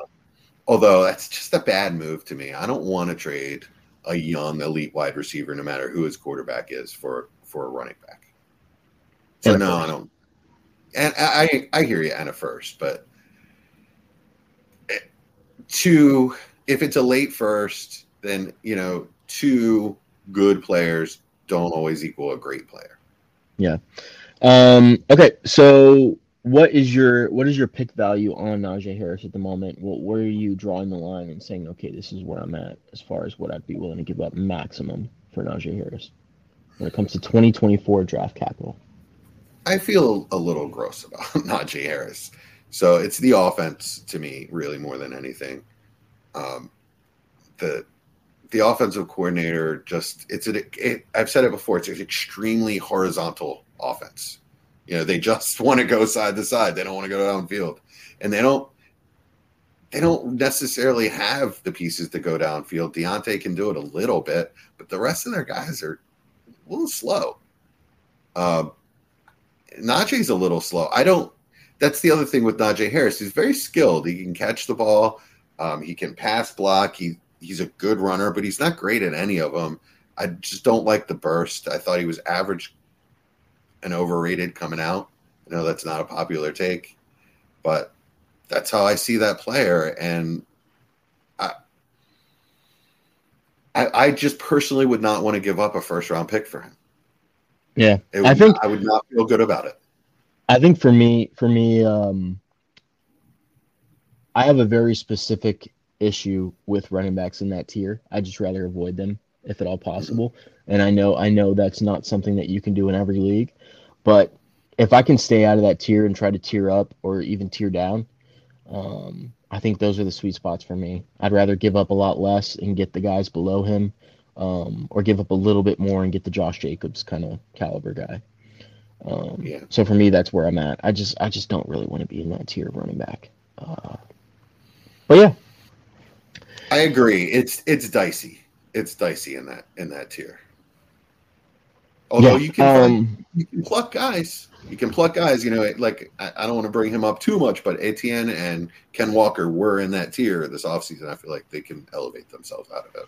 although that's just a bad move to me. I don't want to trade a young elite wide receiver, no matter who his quarterback is, for, for a running back. So, no, I don't. And I, I hear you, Anna, first, but two, if it's a late first, then, you know, two good players don't always equal a great player. Yeah. Um, okay. So what is your, what is your pick value on Najee Harris at the moment? What, where are you drawing the line and saying, okay, this is where I'm at as far as what I'd be willing to give up maximum for Najee Harris when it comes to twenty twenty-four draft capital? I feel a little gross about Najee Harris. So it's the offense to me, really, more than anything. Um, the the offensive coordinator just it's an, it, I've said it before. It's an extremely horizontal offense. You know, they just want to go side to side. They don't want to go downfield, and they don't they don't necessarily have the pieces to go downfield. Deontay can do it a little bit, but the rest of their guys are a little slow. Um. Uh, Najee's a little slow. I don't – that's the other thing with Najee Harris. He's very skilled. He can catch the ball. Um, he can pass block. He He's a good runner, but he's not great at any of them. I just don't like the burst. I thought he was average and overrated coming out. I know that's not a popular take, but that's how I see that player. And I, I, I just personally would not want to give up a first-round pick for him. Yeah, would, I think I would not feel good about it. I think for me, for me, um, I have a very specific issue with running backs in that tier. I just rather avoid them if at all possible. Mm-hmm. And I know, I know that's not something that you can do in every league, but if I can stay out of that tier and try to tier up or even tier down, um, I think those are the sweet spots for me. I'd rather give up a lot less and get the guys below him. Um, or give up a little bit more and get the Josh Jacobs kind of caliber guy. Um, yeah. So for me, that's where I'm at. I just, I just don't really want to be in that tier of running back. Uh, but yeah, I agree. It's it's dicey. It's dicey in that in that tier. Although yeah, you can um, you can pluck guys. You can pluck guys. You know, like I, I don't want to bring him up too much, but Etienne and Ken Walker were in that tier this offseason. I feel like they can elevate themselves out of it.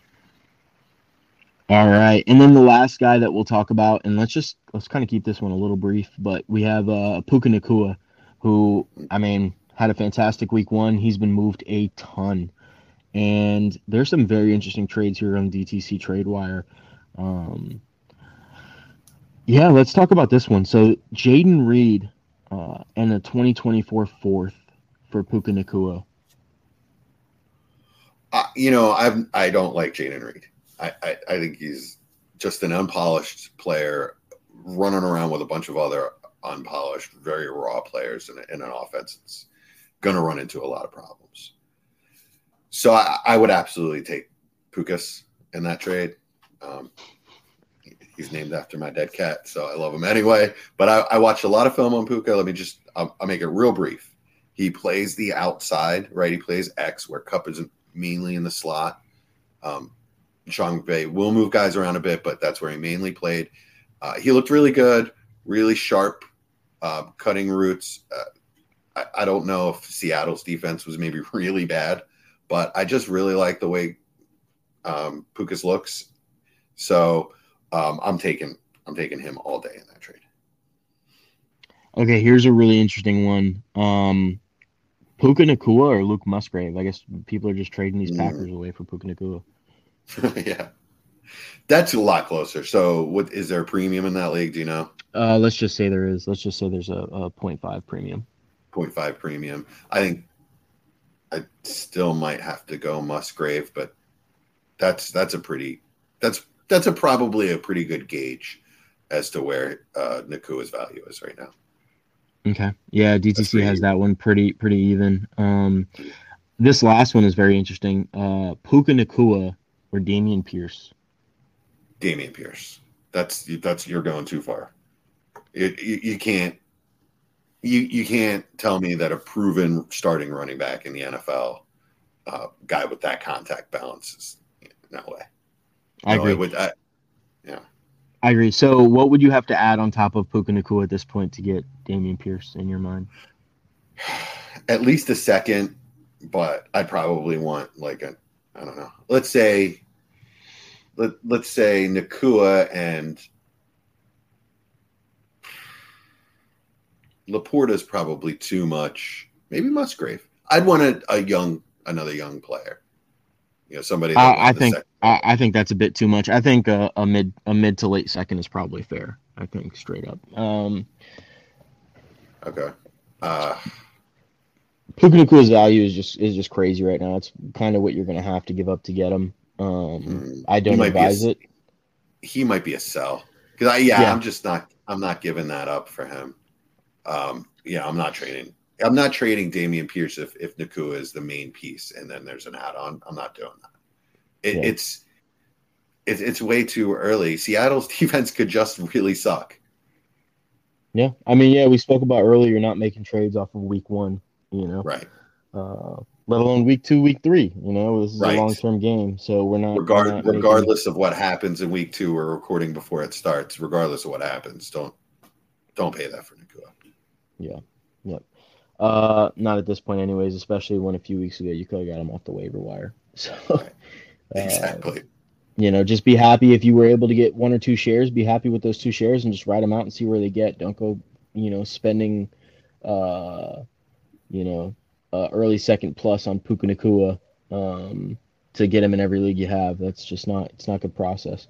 All right, and then the last guy that we'll talk about, and let's just let's kind of keep this one a little brief, but we have uh, Puka Nacua, who, I mean, had a fantastic week one. He's been moved a ton. And there's some very interesting trades here on D T C Tradewire. Um, yeah, let's talk about this one. So Jaden Reed uh, and a twenty twenty-four fourth for Puka Nacua. Uh, you know, I I don't like Jaden Reed. I, I think he's just an unpolished player running around with a bunch of other unpolished, very raw players in, in an offense. It's going to run into a lot of problems. So I, I would absolutely take Pukas in that trade. Um, he's named after my dead cat, so I love him anyway. But I, I watched a lot of film on Puka. Let me just I'll, I'll make it real brief. He plays the outside, right? He plays X, where Cup is mainly in the slot. Um, Sean Bay will move guys around a bit, but that's where he mainly played. Uh, he looked really good, really sharp, uh, cutting routes. Uh, I, I don't know if Seattle's defense was maybe really bad, but I just really like the way um, Pukas looks. So um, I'm taking I'm taking him all day in that trade. Okay, here's a really interesting one. Um, Puka Nacua or Luke Musgrave? I guess people are just trading these Packers mm. away for Puka Nacua. Yeah, that's a lot closer. So, what is there a premium in that league? Do you know? Uh, let's just say there is. Let's just say there's a, a point five premium. point five premium. I think I still might have to go Musgrave, but that's that's a pretty that's that's a probably a pretty good gauge as to where uh, Nakua's value is right now. Okay. Yeah, D T C has that one pretty pretty even. Um, this last one is very interesting. Uh, Puka Nacua or Damian Pierce? Damian Pierce. That's that's you're going too far. It, you, you can't you you can't tell me that a proven starting running back in the N F L uh, guy with that contact balance is no way. No, I agree. Would, I, yeah. I agree. So what would you have to add on top of Puka Nacua at this point to get Damian Pierce in your mind? At least a second, but I'd probably want like a, I don't know. Let's say, let, let's say Nacua and Laporta's probably too much. Maybe Musgrave. I'd want a, a young, another young player. You know, somebody. That I, I think I, I think that's a bit too much. I think uh, a mid a mid to late second is probably fair. I think straight up. Um, okay. Uh, Puka Nacua's value is just is just crazy right now. It's kind of what you're going to have to give up to get him. Um, I don't advise a, it. He might be a sell because I yeah, yeah I'm just not I'm not giving that up for him. Um, yeah, I'm not trading. I'm not trading Damian Pierce if, if Nacua is the main piece and then there's an add-on. I'm not doing that. It, yeah. It's it, it's way too early. Seattle's defense could just really suck. Yeah. I mean, yeah, we spoke about earlier not making trades off of week one, you know. Right. Uh, let alone week two, week three. You know, this is right. a long-term game, so we're not, Regard, we're not regardless making... of what happens in week two. We're recording before it starts. Regardless of what happens, don't don't pay that for Nacua. Yeah. Yep. Uh, not at this point anyways, especially when a few weeks ago you could have got him off the waiver wire. So uh, exactly. You know, just be happy if you were able to get one or two shares, be happy with those two shares and just ride them out and see where they get. Don't go, you know, spending, uh, you know, uh, early second plus on Puka Nacua um, to get him in every league you have. That's just not, it's not a good process.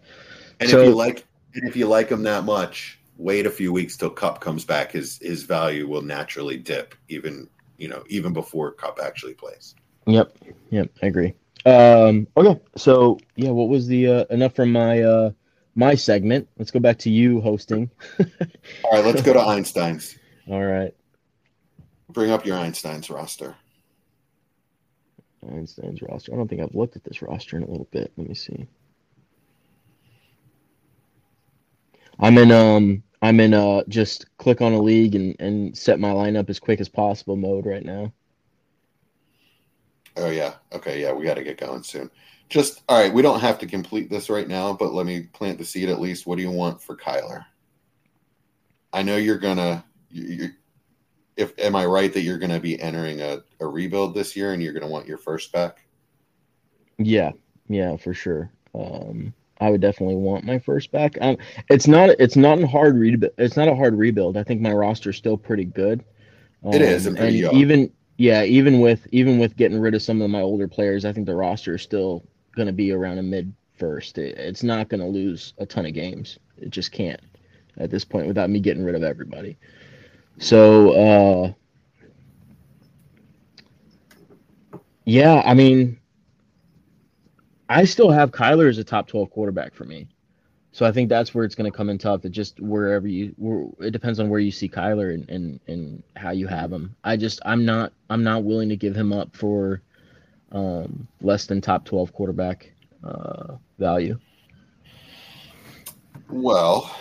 And so, if you like, if you like him that much, wait a few weeks till Cup comes back. His his value will naturally dip, even you know, even before Cup actually plays. Yep, yep, I agree. Um, okay, so yeah, what was the uh, enough from my uh, my segment? Let's go back to you hosting. All right, let's go to Einstein's. All right, bring up your Einstein's roster. Einstein's roster. I don't think I've looked at this roster in a little bit. Let me see. I'm in um I'm in uh just click on a league and, and set my lineup as quick as possible mode right now. Oh yeah. Okay, yeah, we gotta get going soon. Just all right, we don't have to complete this right now, but let me plant the seed at least. What do you want for Kyler? I know you're gonna you, you if am I right that you're gonna be entering a, a rebuild this year and you're gonna want your first back? Yeah, yeah, for sure. Um I would definitely want my first back. Um, it's not. It's not a hard rebuild. It's not a hard rebuild. I think my roster is still pretty good. Um, it is. And young. even yeah, even with even with getting rid of some of my older players, I think the roster is still going to be around a mid first. It, it's not going to lose a ton of games. It just can't at this point without me getting rid of everybody. So uh, yeah, I mean. I still have Kyler as a top twelve quarterback for me. So I think that's where it's going to come in tough. That just wherever you, where, it depends on where you see Kyler and, and, and how you have him. I just, I'm not, I'm not willing to give him up for um, less than top twelve quarterback uh, value. Well,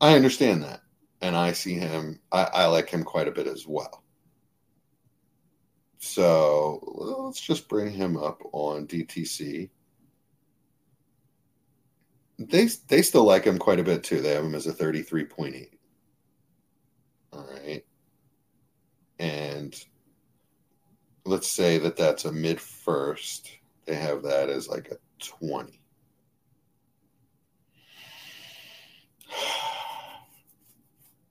I understand that, and I see him. I, I like him quite a bit as well. So let's just bring him up on D T C. They they still like him quite a bit, too. They have him as a thirty-three point eight. All right. And let's say that that's a mid-first. They have that as like a twenty.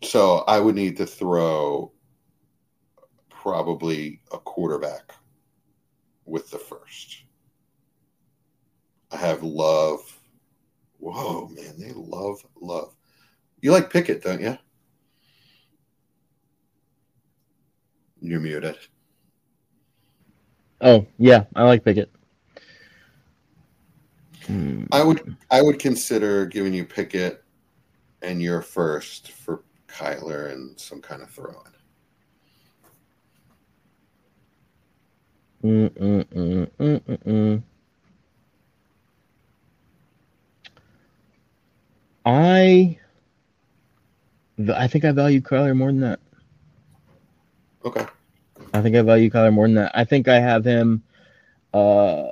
So I would need to throw probably a quarterback with the first. I have Love. Whoa, man, they love, love. You like Pickett, don't you? You're muted. Oh, yeah, I like Pickett. Hmm. I would I would consider giving you Pickett and your first for Kyler and some kind of throw-in. Mm-mm-mm, mm-mm-mm. I I think I value Kyler more than that. Okay. I think I value Kyler more than that. I think I have him uh,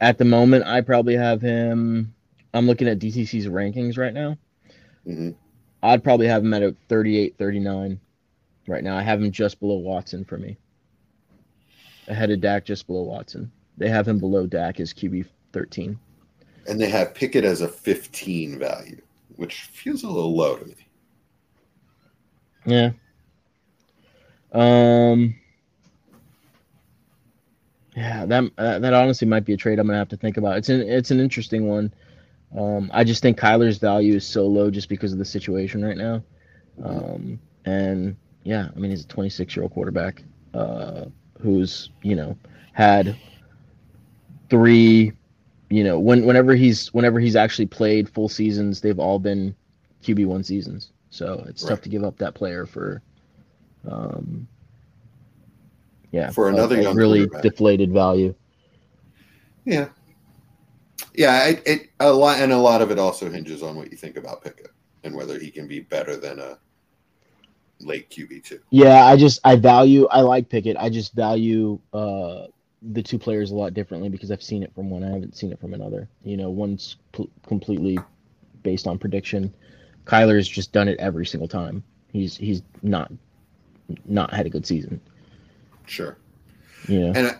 at the moment. I probably have him. I'm looking at D T C's rankings right now. Mm-hmm. I'd probably have him at a thirty-eight, thirty-nine right now. I have him just below Watson for me. Ahead of Dak, just below Watson. They have him below Dak as Q B thirteen. And they have Pickett as a fifteen value, which feels a little low to me. Yeah. Um. Yeah, that uh, that honestly might be a trade I'm gonna have to think about. It's an it's an interesting one. Um, I just think Kyler's value is so low just because of the situation right now. Um, and yeah, I mean he's a twenty-six year old quarterback uh, who's you know had three. You know, when whenever he's whenever he's actually played full seasons, they've all been Q B one seasons. So it's right. Tough to give up that player for, um, yeah, for another a, a young really deflated value. Yeah, yeah, it, it a lot, and a lot of it also hinges on what you think about Pickett and whether he can be better than a late Q B two. Yeah, I just I value I like Pickett. I just value. Uh, the two players a lot differently because I've seen it from one. I haven't seen it from another. You know, one's pl- completely based on prediction. Kyler's just done it every single time. He's he's not not had a good season. Sure. Yeah. And I,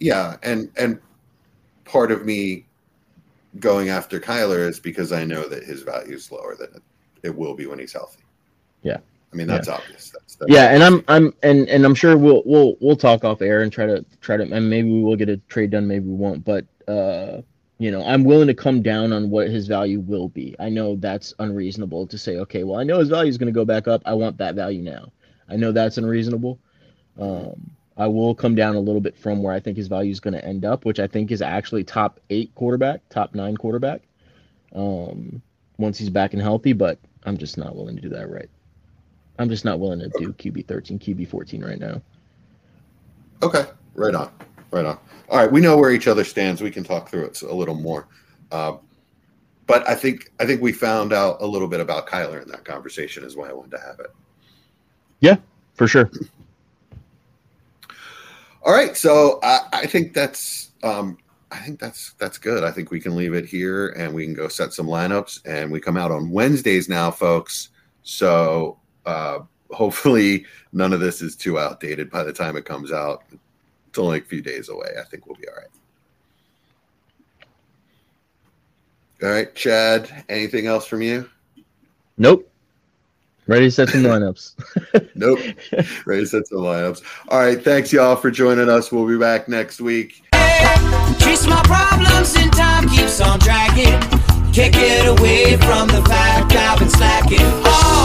yeah, and and part of me going after Kyler is because I know that his value is lower than it, it will be when he's healthy. Yeah. I mean that's yeah. obvious. That's, that's yeah, obvious. and I'm I'm and, and I'm sure we'll we'll we'll talk off air and try to try to and maybe we will get a trade done, maybe we won't. But uh, you know, I'm willing to come down on what his value will be. I know that's unreasonable to say. Okay, well, I know his value is going to go back up. I want that value now. I know that's unreasonable. Um, I will come down a little bit from where I think his value is going to end up, which I think is actually top eight quarterback, top nine quarterback, um, once he's back and healthy. But I'm just not willing to do that right. I'm just not willing to okay. do Q B thirteen, Q B fourteen right now. Okay, right on, right on. All right, we know where each other stands. We can talk through it a little more. Uh, but I think I think we found out a little bit about Kyler in that conversation is why I wanted to have it. Yeah, for sure. All right, so I, I think that's um, I think that's that's good. I think we can leave it here and we can go set some lineups. And we come out on Wednesdays now, folks. So. Uh, hopefully none of this is too outdated by the time it comes out. It's only a few days away. I think we'll be all right. All right, Chad, anything else from you? Nope. Ready to set some lineups. Nope. Ready to set some lineups. All right, thanks, y'all, for joining us. We'll be back next week. Hey, chase my problems and time keeps on dragging. Can't get away from the fact I've been slacking. Oh!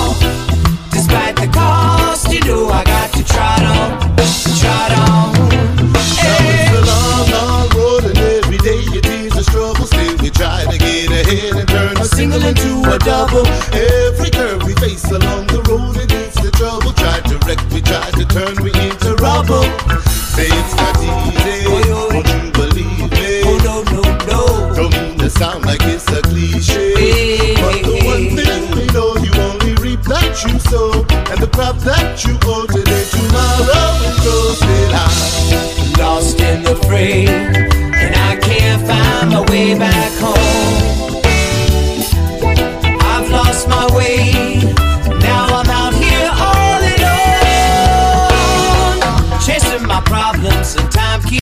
Despite the cost, you know I got to trot on, trot on. Now it's a long, long road, and every day it is a struggle. Still we try to get ahead and turn a single single into a double. Every curve we face along the road against the trouble. Try to wreck, we try to turn, we into rubble. Say it's not easy, won't you believe me? Oh no, no, no. Don't mean to sound like it's a cliche, but the one thing we know, you only reap that you sow, and the crop that you owe today, tomorrow it grows still high. Lost in the fray, and I can't find my way back.